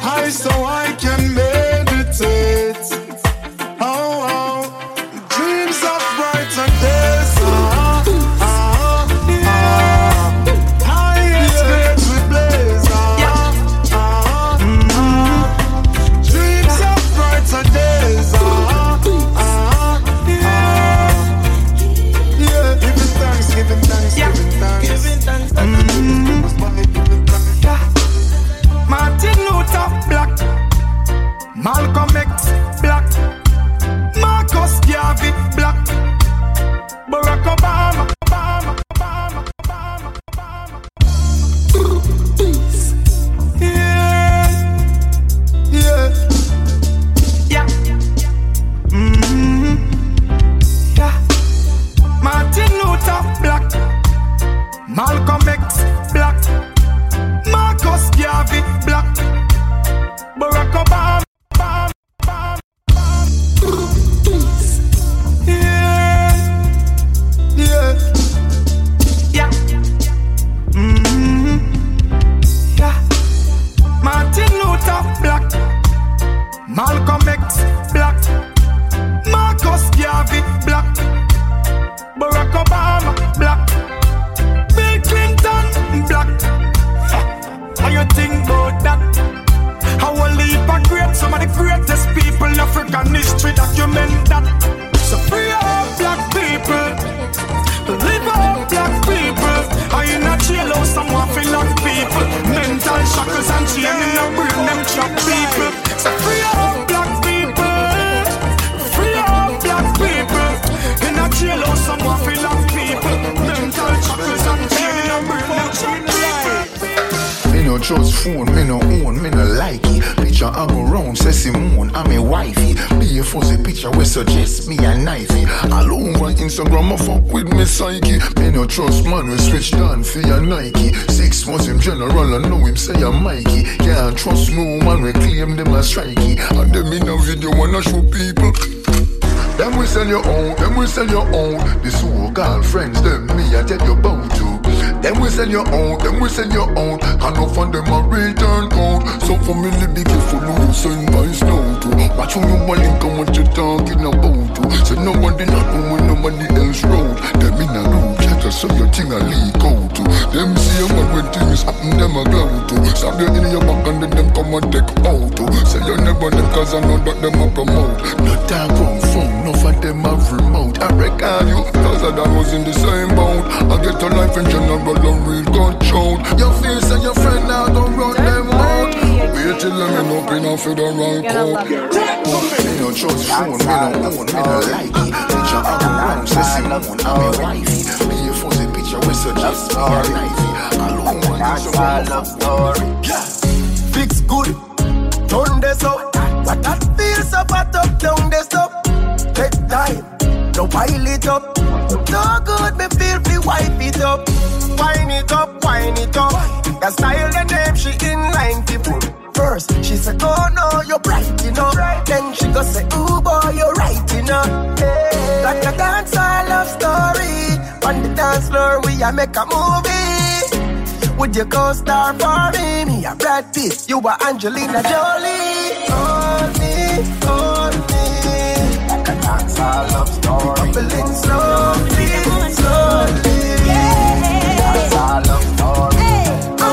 high so I can meditate. Oh, oh, dreams of brighter days. Ah, ah, ah, highest grades we blaze. Ah, ah, ah, dreams of brighter days. Ah, ah, ah, yeah. Giving thanks, giving thanks, giving thanks, giving thanks. Mm-hmm. Martin Luther Black, Malcolm X Black, Marcus Garvey Black, Barack Obama, Obama, Obama, Obama, Obama. Yeah, yeah, yeah, mm-hmm. Yeah. Martin Luther Black, Malcolm X Black, Marcus Garvey Black, Barack Obama, Obama, Obama, Obama. Yeah, yeah, yeah, mm-hmm. Yeah. Martin Luther Black, Malcolm X Black, Marcus Garvey Black, Barack Obama Black, Bill Clinton Black. How you think about that? How a leap are great, some of the greatest people in African history document that. So free our black people, live our black people. I in a jailhouse, some waffle lock people. Mental shackles and chain in a brain, them trap people. So free our black people, free our black people. In a jailhouse, some waffle lock people. Mental shackles and chain in a brain, them trap people. Me no trust phone, me no own, me no like it. Picture I go round, say Simone, I'm a wifey. Be a fuzzy picture, we suggest me a knifey. All over Instagram, I fuck with me psyche. Me no trust man, we switch down for your Nike. Six months him general, I know him say a Mikey. Can't trust no man, we claim them a strikey. And them in a video wanna show people. Them we sell your own, them we sell your own. This whole girlfriends, them me I tell you about to. Then we send your own, then we send your own. And no fun them a return code. So for me, be careful who you send by snow to. Watch who you money come what you talking about to. So no one did not know when nobody else road. Them in a room, check us so your thing a leak out to. Them see a man when things happen, them a glow to. Stop you in your back and then them come and take out to. Say you never them cause I know that them a promote. Not time from phone, no for them a remote. I reckon you, cause I was in the same boat. I get a life in general. Real control. Your face and your friend now don't run them out. Wait till I'm up in a fiddle wrong coat. Me no trust phone, me no own, me no like it. Picture I go round, say Simone, I'm a wifey. Be a fuzzy picture, we suggest me a knifey. Alone one, that's my love story. Fix good, turn this up. What that feels up, I talk down this up. Take time, don't pile it up. No good, me feel free, wipe it up. Wine it up, wine it up. The style and name, she in line people. First, she said, oh no, you're bright, you know. Then she go say, ooh boy, you're right, you know. Hey. Like a dance, I love story. On the dance floor, we a make a movie. Would you go star for me? Me a Brad Pitt, you a Angelina Jolie. Hold me, hold me. Like a dance, I love story. I'm feeling slowly, slowly. I love story. Hey, oh,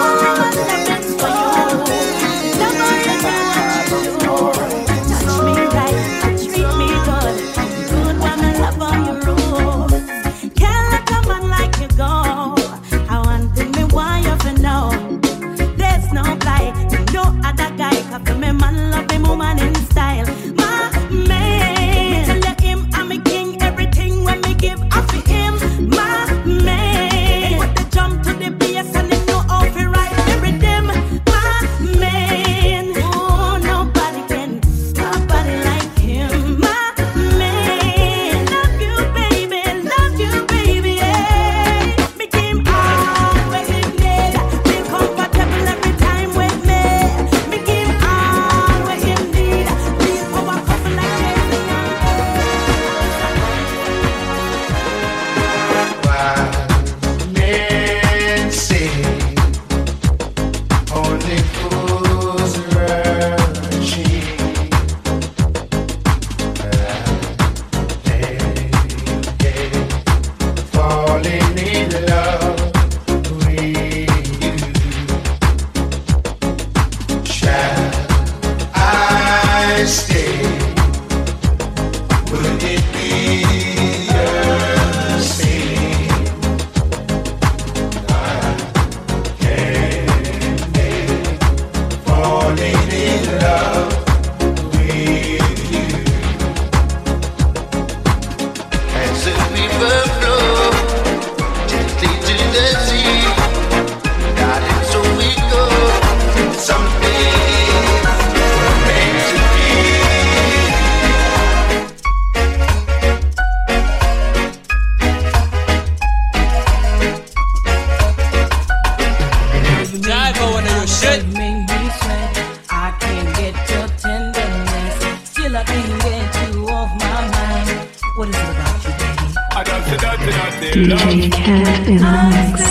touch me right, treat me good. Good woman, love on your rules. Can't let a man like you go. I want to me why you for now. There's no guy, no other guy. Cause me man love him woman in style. My man, me tell you him, I'm a king. Everything when me give up to him. My D J Cat in the mix.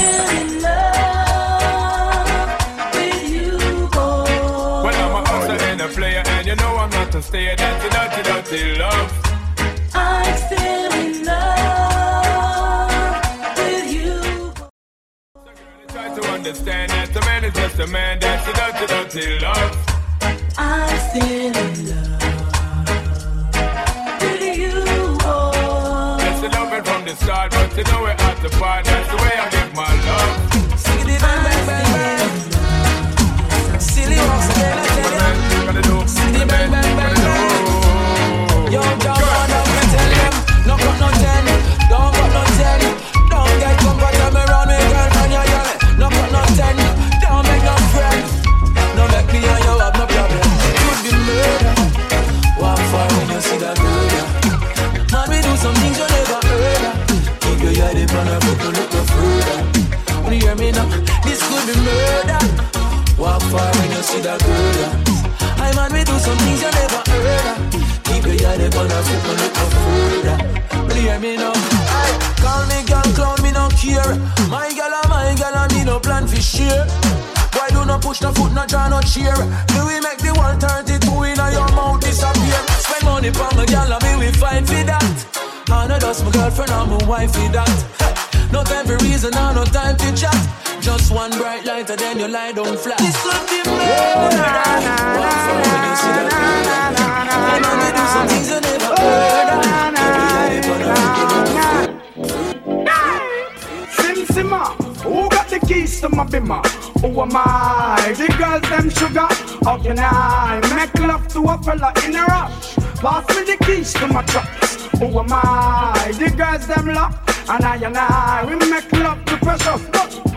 You know I'm not to stay a dirty, dirty, dirty love. I'm still in love with you. So girl, I try to understand that a man is just a man. That's a dirty, dirty love. I'm still in love with you. Oh. That's a loving from the start, but you know we're out to part. That's the way I give my love. Silly, bang, bang, bang, bang. Silly, what's that? See the bang bang bang bang. Yo, don't wanna tell them, no got no tell, don't got no tell, don't get comfortable around me, girl, and your girl, no got no tell, don't make no friends, no make me and you have no problem. Could be murder, one fire when you see that murder. Man, we do some things you never heard of. Keep your head up and look no look no further. When you hear me now, this could be murder. One fire when you see that murder. I man, we do some things you never heard of. Keep your head up on a foot and look for food. Hear me now. Aye. Call me girl, clown, me no care. My girl and my girl and me no plan for share. Why do not push the foot, no draw, no cheer? Do we make the one thirty-two in your mouth disappear? Spend money for my girl and me, we fight for that. And I dust my girlfriend and my wife for that. Hey. No time for reason, no time to chat. Just one bright light and then you lie down flat. This could be murder. One fire when you see that murder. I know we do some things you never heard of. Sim Simma, who got the keys to my bimmer? Who am I? The girls them sugar. How can I make love to a fella in a rush? Pass me the keys to my truck. Who am I? The girls them lock. And I and I, we make love to pressure.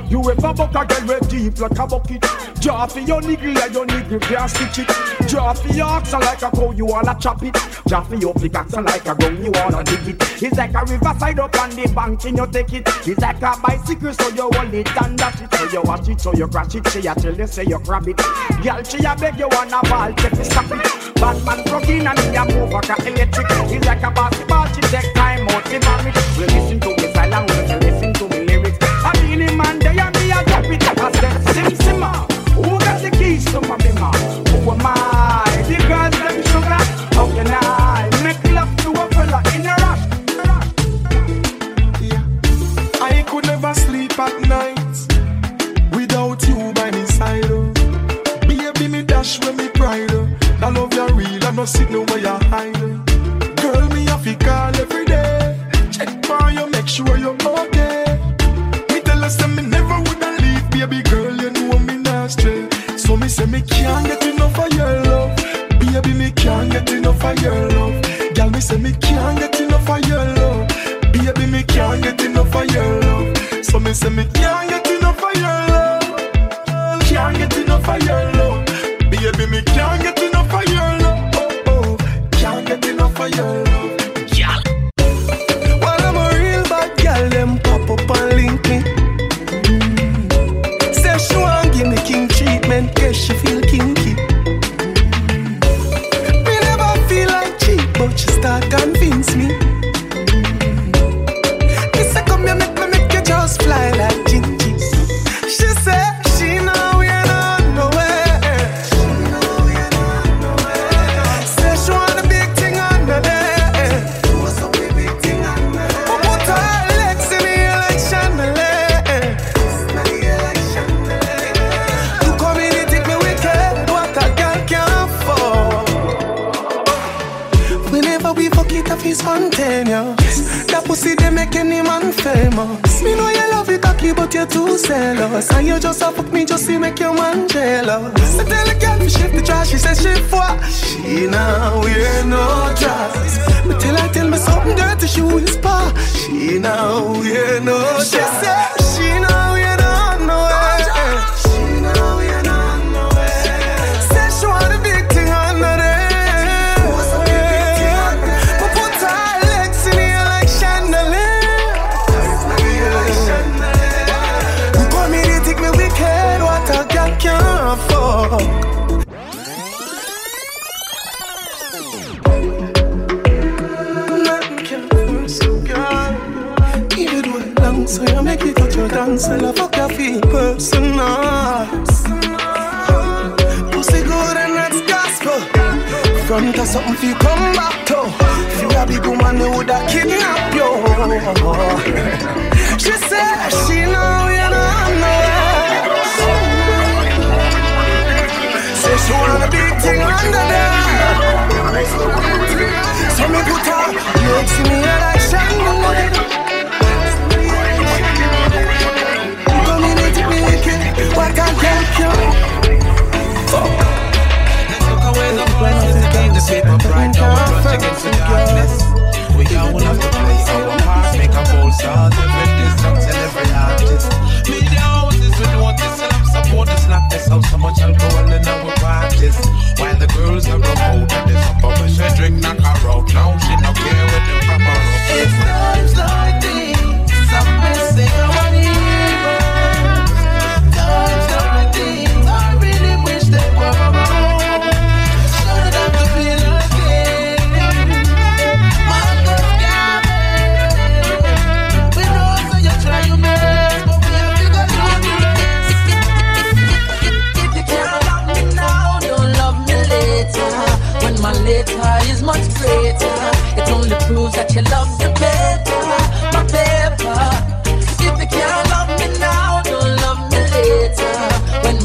You ever buck a girl with deep like a bucket? Jaw for your niggle and your niggle can't stitch it. Jaw for your oxen like a cow, you wanna chop it. Jaw for your pickaxe like a gun, you wanna dig it. It's like a riverside up on the bank and you take it. It's like a bicycle, so you hold it and dash it. So you watch it, so you crash it, she a tell you, say you grab it. Girl, she a beg you wanna ball, check it, stop it. Batman broken and he a move like a electric. It's like a basketball, she take time out, she vomit. We listen to me silent, we listen to me lyrics. I mean him and they and me a drop it. I said, Sim Simma, who got the keys to my bimmer? Who am I? The girls them sugar. How can I make love to a fella in a rush? Yeah. I could never sleep at night without you by my side. Baby, me dash with me pride. I love you real, I no sit no where you hide. Girl, me have to call every day. Check for you, make sure you're okay. Me never woulda leave, baby girl, you know me not straight. So me say me can't get enough of your love. Baby, me can't get enough of your love. Girl, me say me can't get enough of your love. Baby, me can't get enough of your love. So me say me can't get enough of your love. Can't get enough of your love. Baby, me can't get enough of your love. Oh, oh, can't get enough of your love. Yeah. While I'm a real bad girl, them pop up and link me. She want give me king treatment, cause she feel kinky. Me never feel like cheap, but she start convince me. She say come here, make me make you just fly like Gingy. She say she know we ain't on the way. She know we ain't on the way. Say she want a big thing on the day. She wants a big thing on the day. But put her legs in the election the day. It's spontaneous. That pussy they make any man famous. Me know you love it cocky but you're too zealous. And you just a fuck me just to make your man jealous. I tell a girl me shift the trash, she says she fuck. She now wear no dress. Me tell her tell me something dirty, she whisper. She now wear no dress. She said she now wear no way. She now wear no way. Said she want a big thing on the day. Nothing can force a girl, even when thanks, c'est la fuck your fille personal. Pussy good and that's gospel. Front of something for you come back to. If you a big woman, they would have kidnapped you. She said she know you don't know. Say she want a big thing under there. So me put her, you look to me like Shango. What can get you? Fuck. They took away the voices to keep the people bright. Now we're running into darkness. We all will have to play our part. Make a bold start. Every distance and every artist. Media houses with notice and I'm supporting slackness. How so much alcohol in our parties. While the girls are promoted, they support me. She drink not her out. Now she don't care what the proper up. It's times like these. I'm missing our hero. Times like these, I really wish they were wrong. Shouldn't have to be like this. My love got me. We know that you try your best, but we have to go through this. You can't love me now, don't love me later. When my later is much greater, it only proves that you love me better, my paper.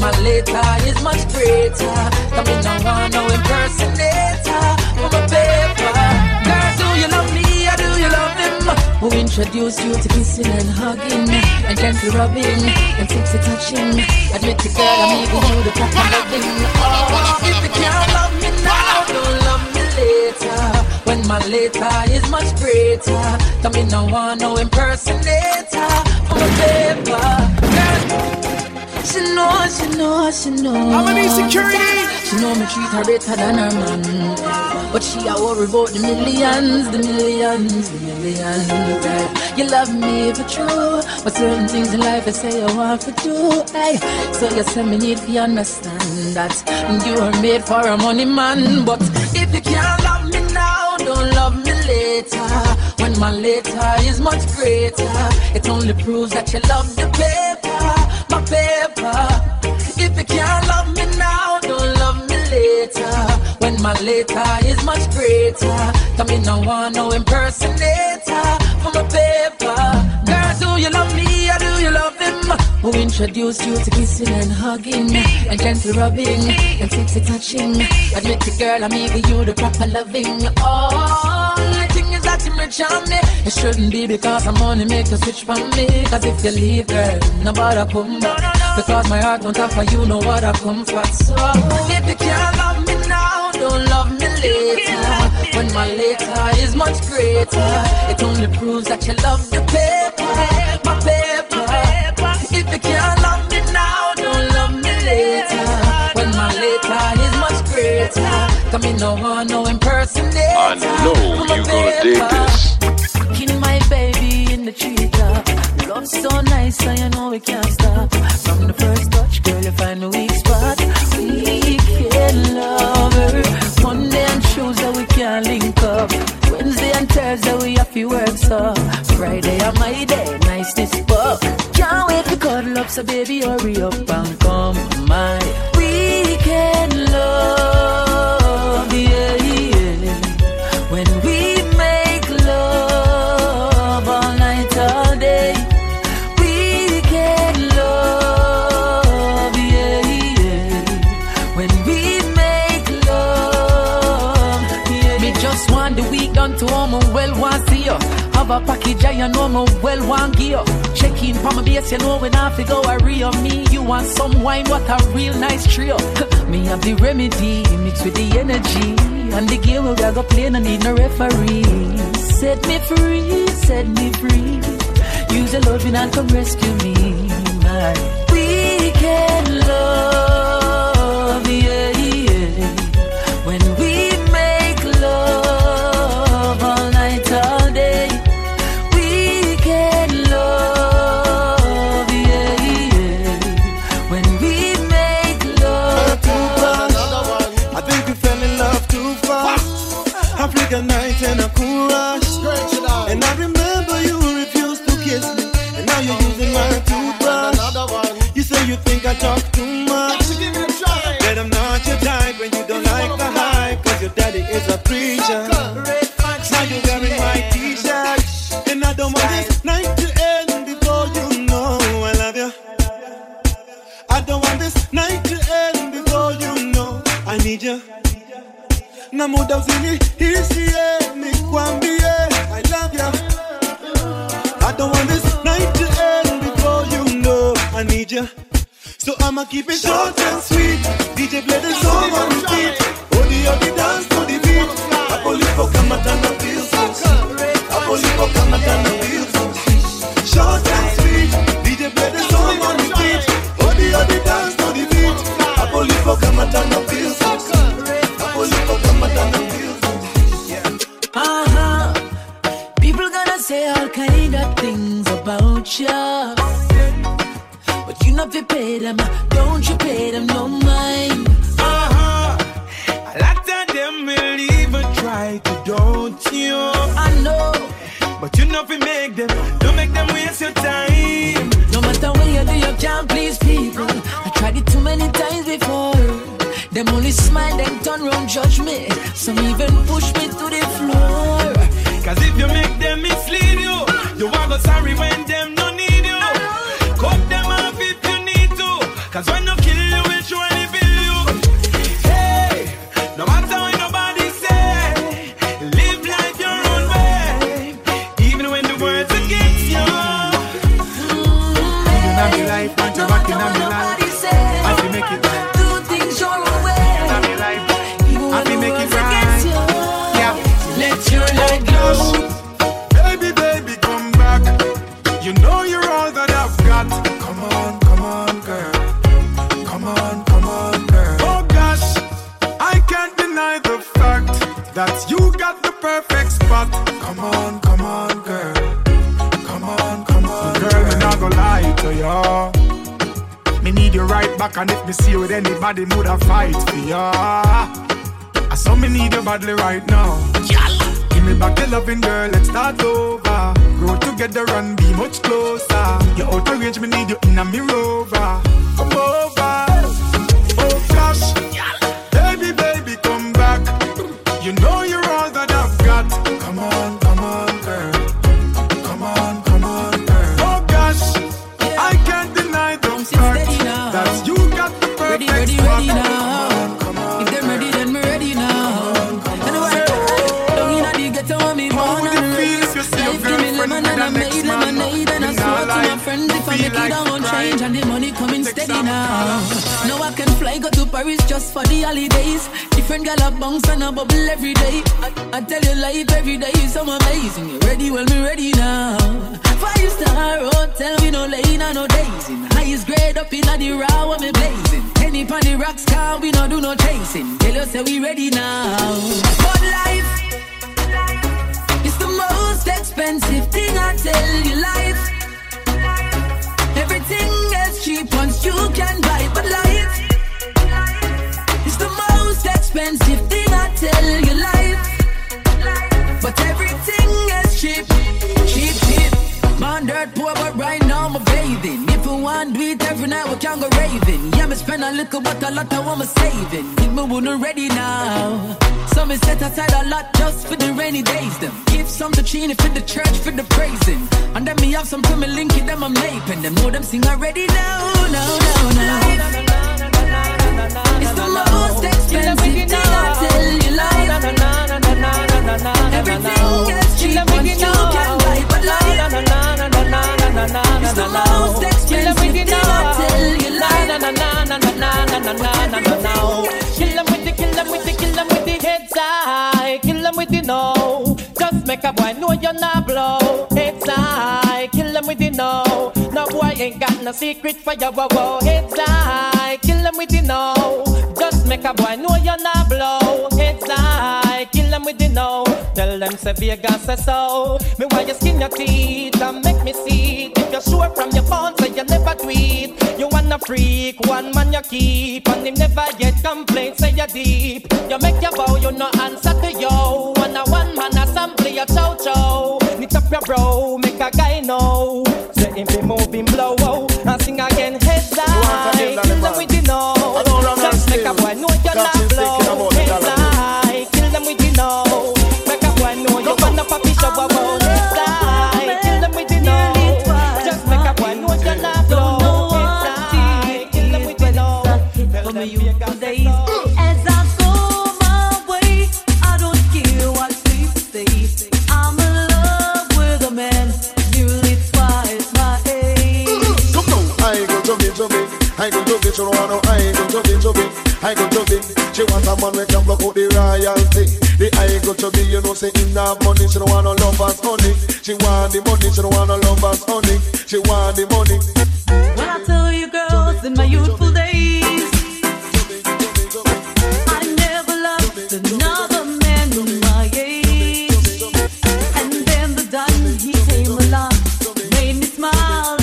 My later is much greater. Come in and run, no impersonator. For my paper. Girl, do you love me or do you love him? Who introduced you to kissing and hugging? And gently rubbing and sexy touching. Admit it, girl, I'm even you the proper loving. Oh, if you can't love me now, don't love me later. When my later is much greater. Come in and run, no impersonator. For my paper. Girl, she know, she know, she know. I'm an insecurity. She know me treat her better than her man. But she a worry about the millions, the millions, the millions. Right? You love me for true, but certain things in life I say I want for do. Hey, so you say me need to understand that you are made for a money man. But if you can't love me now, don't love me later. When my later is much greater, it only proves that you love the paper. My paper. If you can't love me now, don't love me later. When my later is much greater. Come in, no one, no impersonator. For my paper. Girl, do you love me or do you love him? Who introduced you to kissing and hugging? Me. And gentle rubbing me. And sexy touching. Me. Admit it, girl, I'm giving you the proper loving. Oh, it shouldn't be because I'm only make you switch from me. Cause if you leave, girl, nobody come back. Because my heart don't offer you know what I come for. So if you can't love me now, don't love me later. When my later is much greater, it only proves that you love the paper. My paper. If you can't love me now, don't love me later. When my later is much greater. Come in, no one, no impersonator. I know you're gonna dig this. Fucking my baby in the treetop. Love so nice, so you know we can't stop. From the first touch, girl, you find a weak spot. We can love her. Monday and Tuesday, we can't link up. Wednesday and Thursday, we have to work so. Friday and my day, nice this fuck. Can't wait to cuddle up, so baby, hurry up and come my weekend love. Yeah, yeah. When we make love all night, all day, we get love. Yeah, yeah. When we make love, yeah. Me just want the weekend to home and well want see you. Have a package I you know me well want gear. Check in from my base, you know when I have go I real me. You want some wine, what a real nice trio. Me have the remedy, mixed with the energy. And the game we gotta go play, no need no referee. Set me free, set me free. Use your loving and come rescue me. My weekend love, yeah, yeah. When we make love all night, all day. Weekend love, yeah, yeah. When we African night and a cool rush. And I remember you refused to kiss me. And now you're using my two you think I talk too much? Let them know your type when you don't like the hype, cause your daddy is a preacher. Now you're wearing my t-shirt, and I don't want this night to end before you know I love you. I don't want this night to end before you know I need you. Na muda uzini hisi ye ni kwambie I love ya. I don't want this night to end before you know I need ya. So I'ma keep it short and sweet. D J play the song on repeat. Odi odi dance to the beat. Apolipo kamatana feels so. Apolipo kamatana feels so. Short and sweet. D J play the song on repeat. Odi odi dance to the beat. Apolipo kamatana feels so. Uh-huh. People gonna say all kind of things about you, but you not fi pay them. Don't you pay them no mind. Uh-huh. A lot of them will even try to don't you. I know, but you not fi make them. Don't make them waste your time. No matter what you do, you can't please people. I tried it too many times before. Them only smile, then turn round, judge me. Some even push me to the floor. Cause if you make them mislead you, you are go sorry when them no need you. Cut them off if you need to, cause when no kill you, we'll surely feel you. Hey, no matter what nobody say, live life your own way, even when the world's against you. Rockin' on me life, man, you're rockin' on me life. As we make it right, do things your own way. You're like glow. Baby, baby, come back. You know you're all that I've got. Come on, come on, girl. Come on, come on, girl. Oh gosh, I can't deny the fact that you got the perfect spot. Come on, come on, girl. Come on, come on, girl. Girl, I'm not gonna lie to ya. Me need you right back, and if me see you with anybody, mood I fight for ya. I saw me need you badly right now. Give me back the loving, girl, let's start over. Grow together and be much closer. You're out of range, me need you in a mirror. Come over. Oh gosh, baby, baby, come back. You know you're all that I've got. Come on, come on, girl. Come on, come on, girl. Oh gosh, yeah. I can't deny the fact that you got the perfect ready, ready, ready now. Make like it, I won't change, and the money coming steady now. Now I can fly, go to Paris just for the holidays. Different girl a bounce and a bubble every day. I, I tell you life every day is so amazing. You ready? Well, me ready now. Five star hotel, we no lane and no dazing. Highest grade up in the raw, when me blazing. Penny pan the rocks car, we no do no chasing. Tell you say we ready now. But life, life, it's the most expensive thing, I tell you life. Everything else cheap once you can buy, but life, life is the most expensive thing, I tell you life, life. But everything else cheap, cheap, cheap. Man dirt poor, but right now I'm bathing. If I want do it every night, we can go raving. Yeah, me spend a little, but a lot I want me saving. Think me wouldn't ready now. So me set aside a lot just for the rainy days. Them give some to Chini for the church for the praising, and then me have some to me link it them I'm naping. Them know them sing already now, now, now, now. It's the most expensive thing, I tell you life. Everything gets cheap once you can buy, but life, it's the most expensive thing, I tell you life. Kill them with the, kill them with the, kill them with the heads high. Kill them with the no. Just make a boy know you're not blow. Heads high. Kill them with the no. No boy ain't got no secret for your woe. Heads high. Kill them with the no. Just make a boy know you're not blow. Heads high. Kill them with the no. Tell them say Vegas say so. Me why you skin your teeth and make me see. If you're sure from your phone say you never tweet. You wanna freak, one man you keep, and him never yet complain say you deep. You make your bow, you no answer to yo. Wanna one man assembly a chow chow. Knit up your bro, make a guy know. Say him be moving blow, and sing again heads down. go to it, she don't want no I go to it, I go to it. She want a man who can block out the royalty. The I go to it, you know, say in that money, she don't want no lovers only. She want the money, she don't want no lovers only. She want the money. When I tell you girls in my youthful days, I never loved another man of my age. And then the dime he came along, made me smile.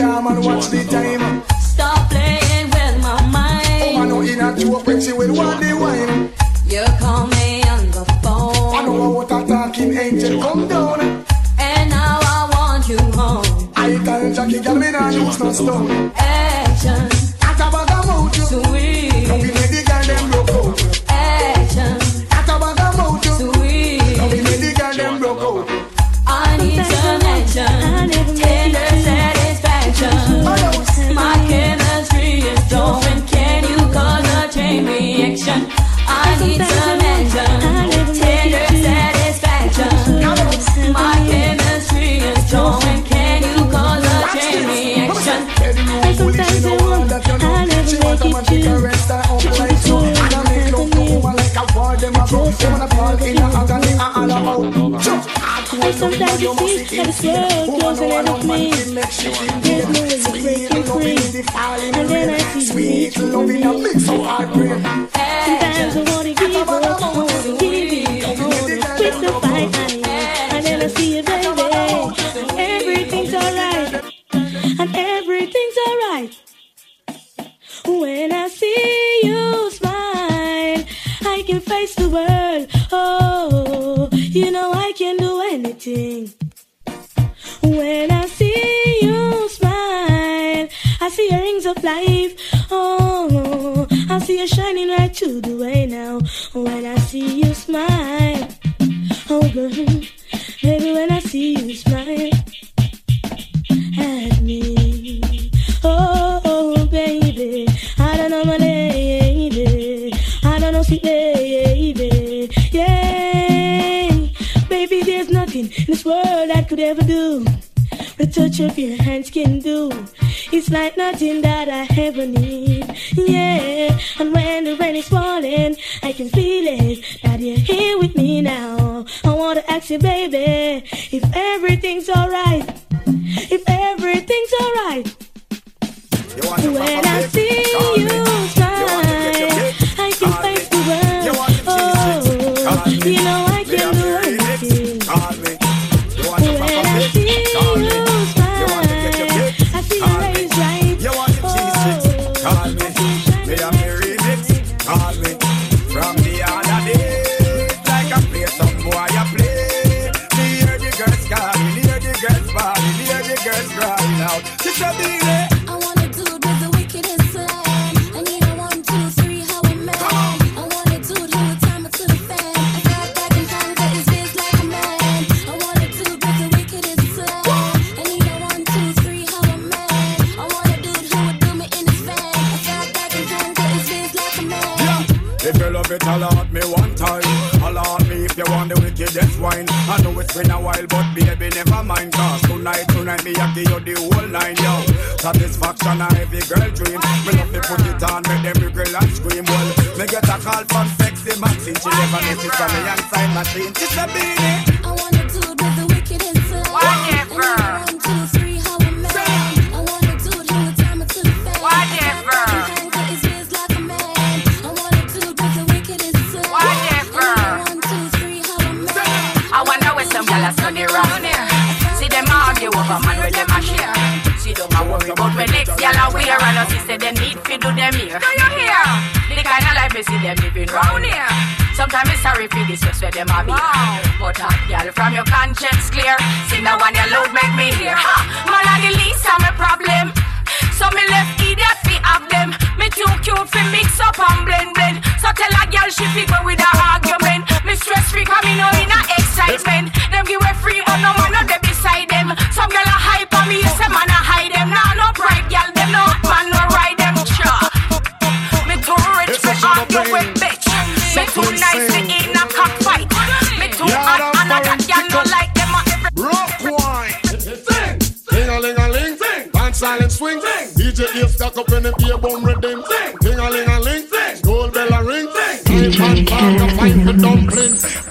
And watch the time. Stop playing with my mind. Oh, I know in a joke when she will want the wine. You call me on the phone. I know what a talking angel come down. And now I want you home. I tell Jackie, girl, me nah use no stone. Action. At a bag about you. Sweet. Now we made the girl them broke out. Action. At a bag about you. Sweet. Now we made the girl them broke out. I need some action. Tender satisfaction. My chemistry is dormant. Can you cause a chain reaction? I need some action. Tender satisfaction. My chemistry is dormant. Can you cause a chain reaction? I sometimes I want, I never make it true. I sometimes you see that it's your clothes and I look me. There's no way to break me free. And then I see you me. Sometimes I wanna give up, I wanna give you, I wanna quit the fight I need. And then I see you, baby, and everything's alright. And everything's alright. When I see you smile, I can face the world. Oh, you know I can do anything. When I see you smile, I see your rings of life. Oh, I see you shining right through the way now. When I see you smile, oh girl, baby, when I see you smile at me, oh, oh baby, I don't know my baby, I don't know see baby, yeah. Baby, there's nothing in this world I could ever do the touch of your hands can do. It's like nothing that I ever need, yeah. And when the rain is falling, I can feel it, that you're here with me now. I wanna ask you, baby, if everything's alright. If everything's alright. When I see you smile, I can face the world. Oh, you know I can do anything. When I see you smile, I see your rays right. Oh, I see your shine right. From the other day, like I play some boy I play. We hear the girls calling, we hear the girls falling, we hear the girls crying out. It's a big day. Allowed me one time, allowed me if you want the wickedest wine. I know it's been a while, but baby, never mind. Cause tonight, tonight, me I give you the whole nine, yo. Satisfaction a every girl dream. Me love to put it on, make every girl and scream. Well, me get a call from sexy Maxine. She never noticed from me and sign machine. She's a beanie. I wanna do it with the wickedest wine. Whatever. See them argue over man with them a share. See them a worry about when next y'all a wear. And us say them need fi do them here. Do you hear? The kind of life we see them living round here. Sometimes it's sorry for this just where them a be. But uh, y'all from your conscience clear. See no one you love make me hear. Ha! Man a the least of my problem. So me left idiot fi have them. Me too cute fi mix up and blend blend. So tell a girl she fi go with a argument. Me stress free cause me no in a excitement. Them give way free but no man no dey beside them. Some girl a hype on me, say man a hide them. Nah no pride, girl them no man no ride them. Sure, me too rich fi argue with bitch. Me too nice fi in a cockfight. Me too hot and a that girl no like them a every. Rock wine, sing, ding a ling a ling, sing, band silent swing, sing. D J ear stuck up in the ear bone rhythm, sing, ding a ling a ling, sing, gold bell a ring, sing. Five and five and five with dumplings.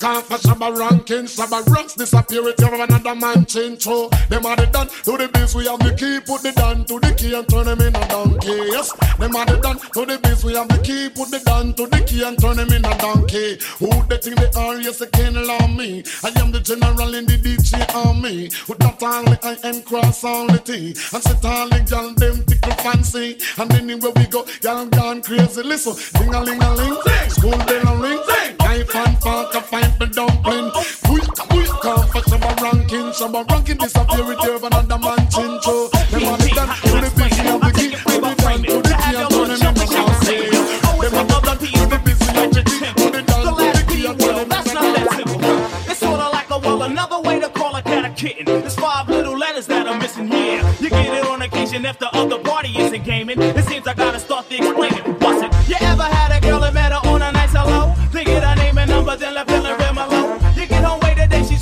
Can't for Shabba ranking, Shabba rocks disappear with your another man chin. So them are the done to the biz, we have the key, put the down to the key and turn him in a donkey. Yes, them are the done to the biz, we have the key, put the down to the key and turn him in a donkey. Who they think they are? Yes, they can't allow me. I am the general in the D J army. With not only I am cross only tea. And sit only y'all them tickle fancy. And anywhere we go, y'all gone crazy. Listen, ding a ling a ling, school bell a ring, knife and fork a fine. The dumpling, we we come for some ranking, some ranking disappear with you and another man chin. So them are the dance to the busy of the key, to the dance to the key and turn them in the house. Them are the dance to the busy of the key, to the dance to the key and turn them in the house. That's not that simple. It's sort of like a well, another way to call a cat a kitten. There's five little letters that are missing here. You get it on occasion if the other party isn't gaming. It seems I gotta start the explaining. What's it? You ever had a girl that met her on a nice hello? They get her name and number, then left.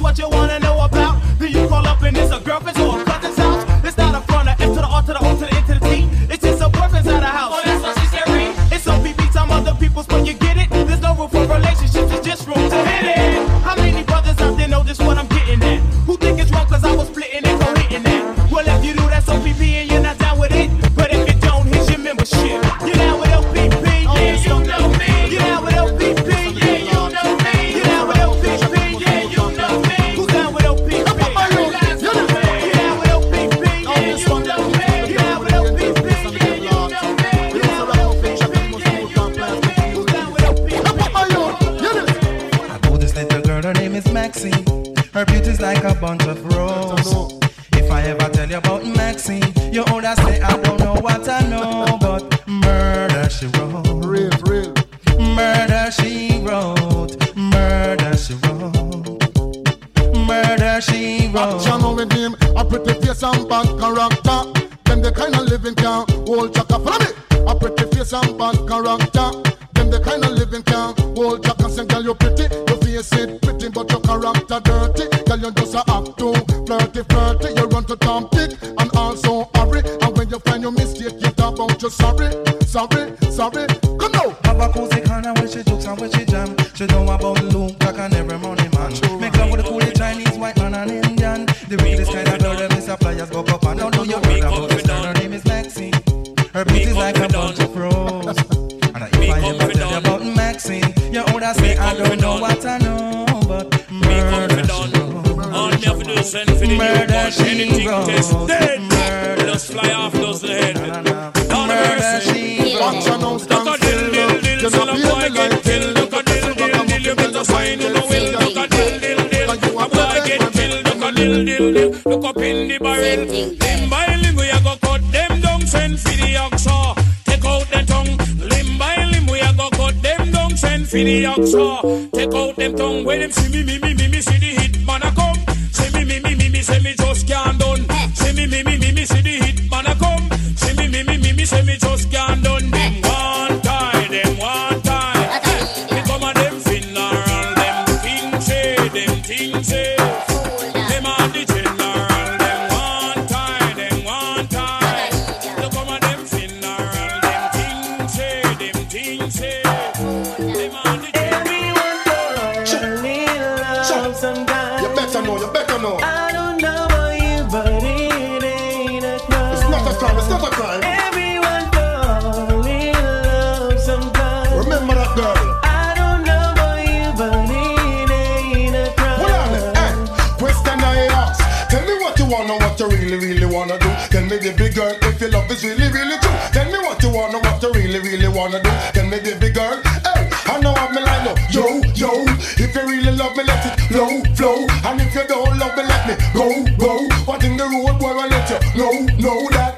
What you wanna know about? Do you call up and it's a girlfriend's or a cousin's house? It's not a front, a F to the R to the O to the N to the T. It's just a boyfriend's at a house. Oh, that's what she said, read. It's some B B time, other people's, but you get it. There's no room for relationships, it's just room to hit it. How many brothers out there know this what I'm getting at? Who think it's wrong cause I was splitting and collating that? Well, if you do that's O P P and you're not down with it. But if you don't, here's your membership. You're down with O P P, yeah, you know me. You're down with O P P, yeah, you know me. You're down with O P P, yeah, you know me. Maxine, her beauty's like a bunch of roses. If I ever tell you about Maxine, you older say I don't know what I know, but murder she wrote, real, real. Murder she wrote, murder she wrote, murder she wrote. Action with him, a pretty face and bad character. Them the kind of living can hold chaka. Follow me, a pretty face and bad character. Them the kind of living can hold chaka. Say girl you pretty, your face it pretty. But your character dirty, tell you just a act too flirty, flirty. You run to Tom Dick and also hurry. And when you find your mistake, you talk about your sorry, sorry, sorry. Come now. Have a cozy kind of when she jokes and when she jam. She know about loom, black and every money man. True. Make love with the coolie Chinese, white man and Indian. The realest kind of girl that Miss Flyers go up and now do your brother about this girl. Her name is Maxine. Her beauty's like a bunch of roses. And if I ever tell you about Maxine, you older say I don't know what I know. But murder she wrote. All me have to do is send for the murder she wrote. Just fly off those head. Murder she wrote. Watch your nose down still. You know be in the light till. Look a dill dill dill. You better sign on the will. Look a dill dill dill. A boy get killed. Look a dill dill dill. Look up in the barrel. Limb by limb we a go cut them down. Send for the oxa. Take out the tongue. Limb by limb we a go cut them down. Send for the oxa. Take out them tongue. When them see me, me, me, me, me, see the hit man a come. See me, me, me, me, me, see me just can't done. See me, me, me, me, me, see the hit man a come. See me, me, me, me, me, see me just can't done. Them one time, them one time. Me come a them funeral, them things say, them things say. Them a the general, them one time, them one time. Me come a them funeral, them things say, them things say. Them a the general. Sometimes you better know, you better know. I don't know about you, but it ain't a crime. It's not a crime, it's not a crime. Everyone falls in love sometimes. Remember that girl. I don't know about you, but it ain't a crime. Hold on, hey, question I ask. Tell me what you wanna, what you really, really wanna do. Tell me the big girl if your love is really, really true. Tell me what you wanna, what you really, really wanna do. Tell me the big girl. I know I'm a line up, yo, yo. If you really love me, let it flow, flow. And if you don't love me, let me go, go. What in the road, boy, I let you know, know that.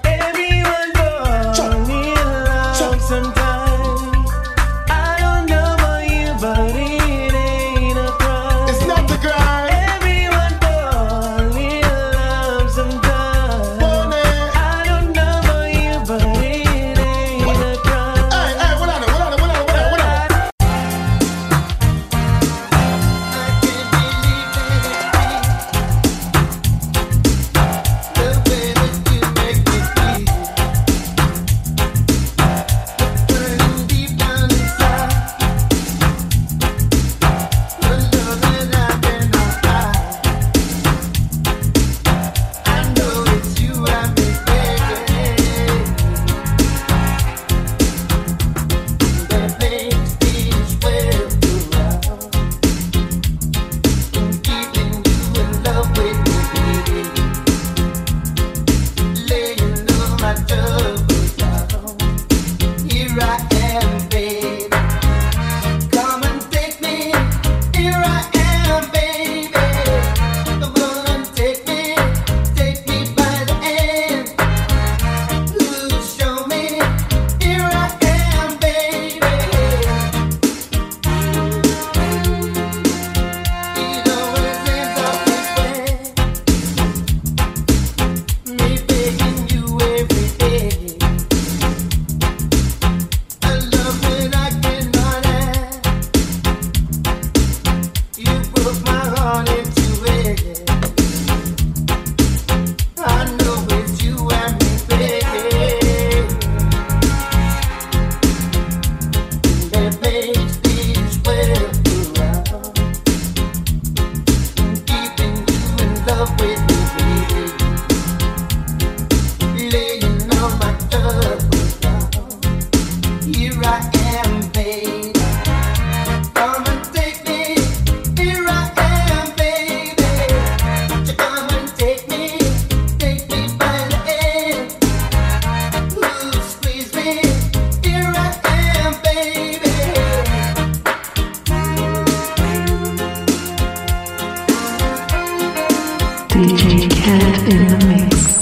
D J Cat in the mix.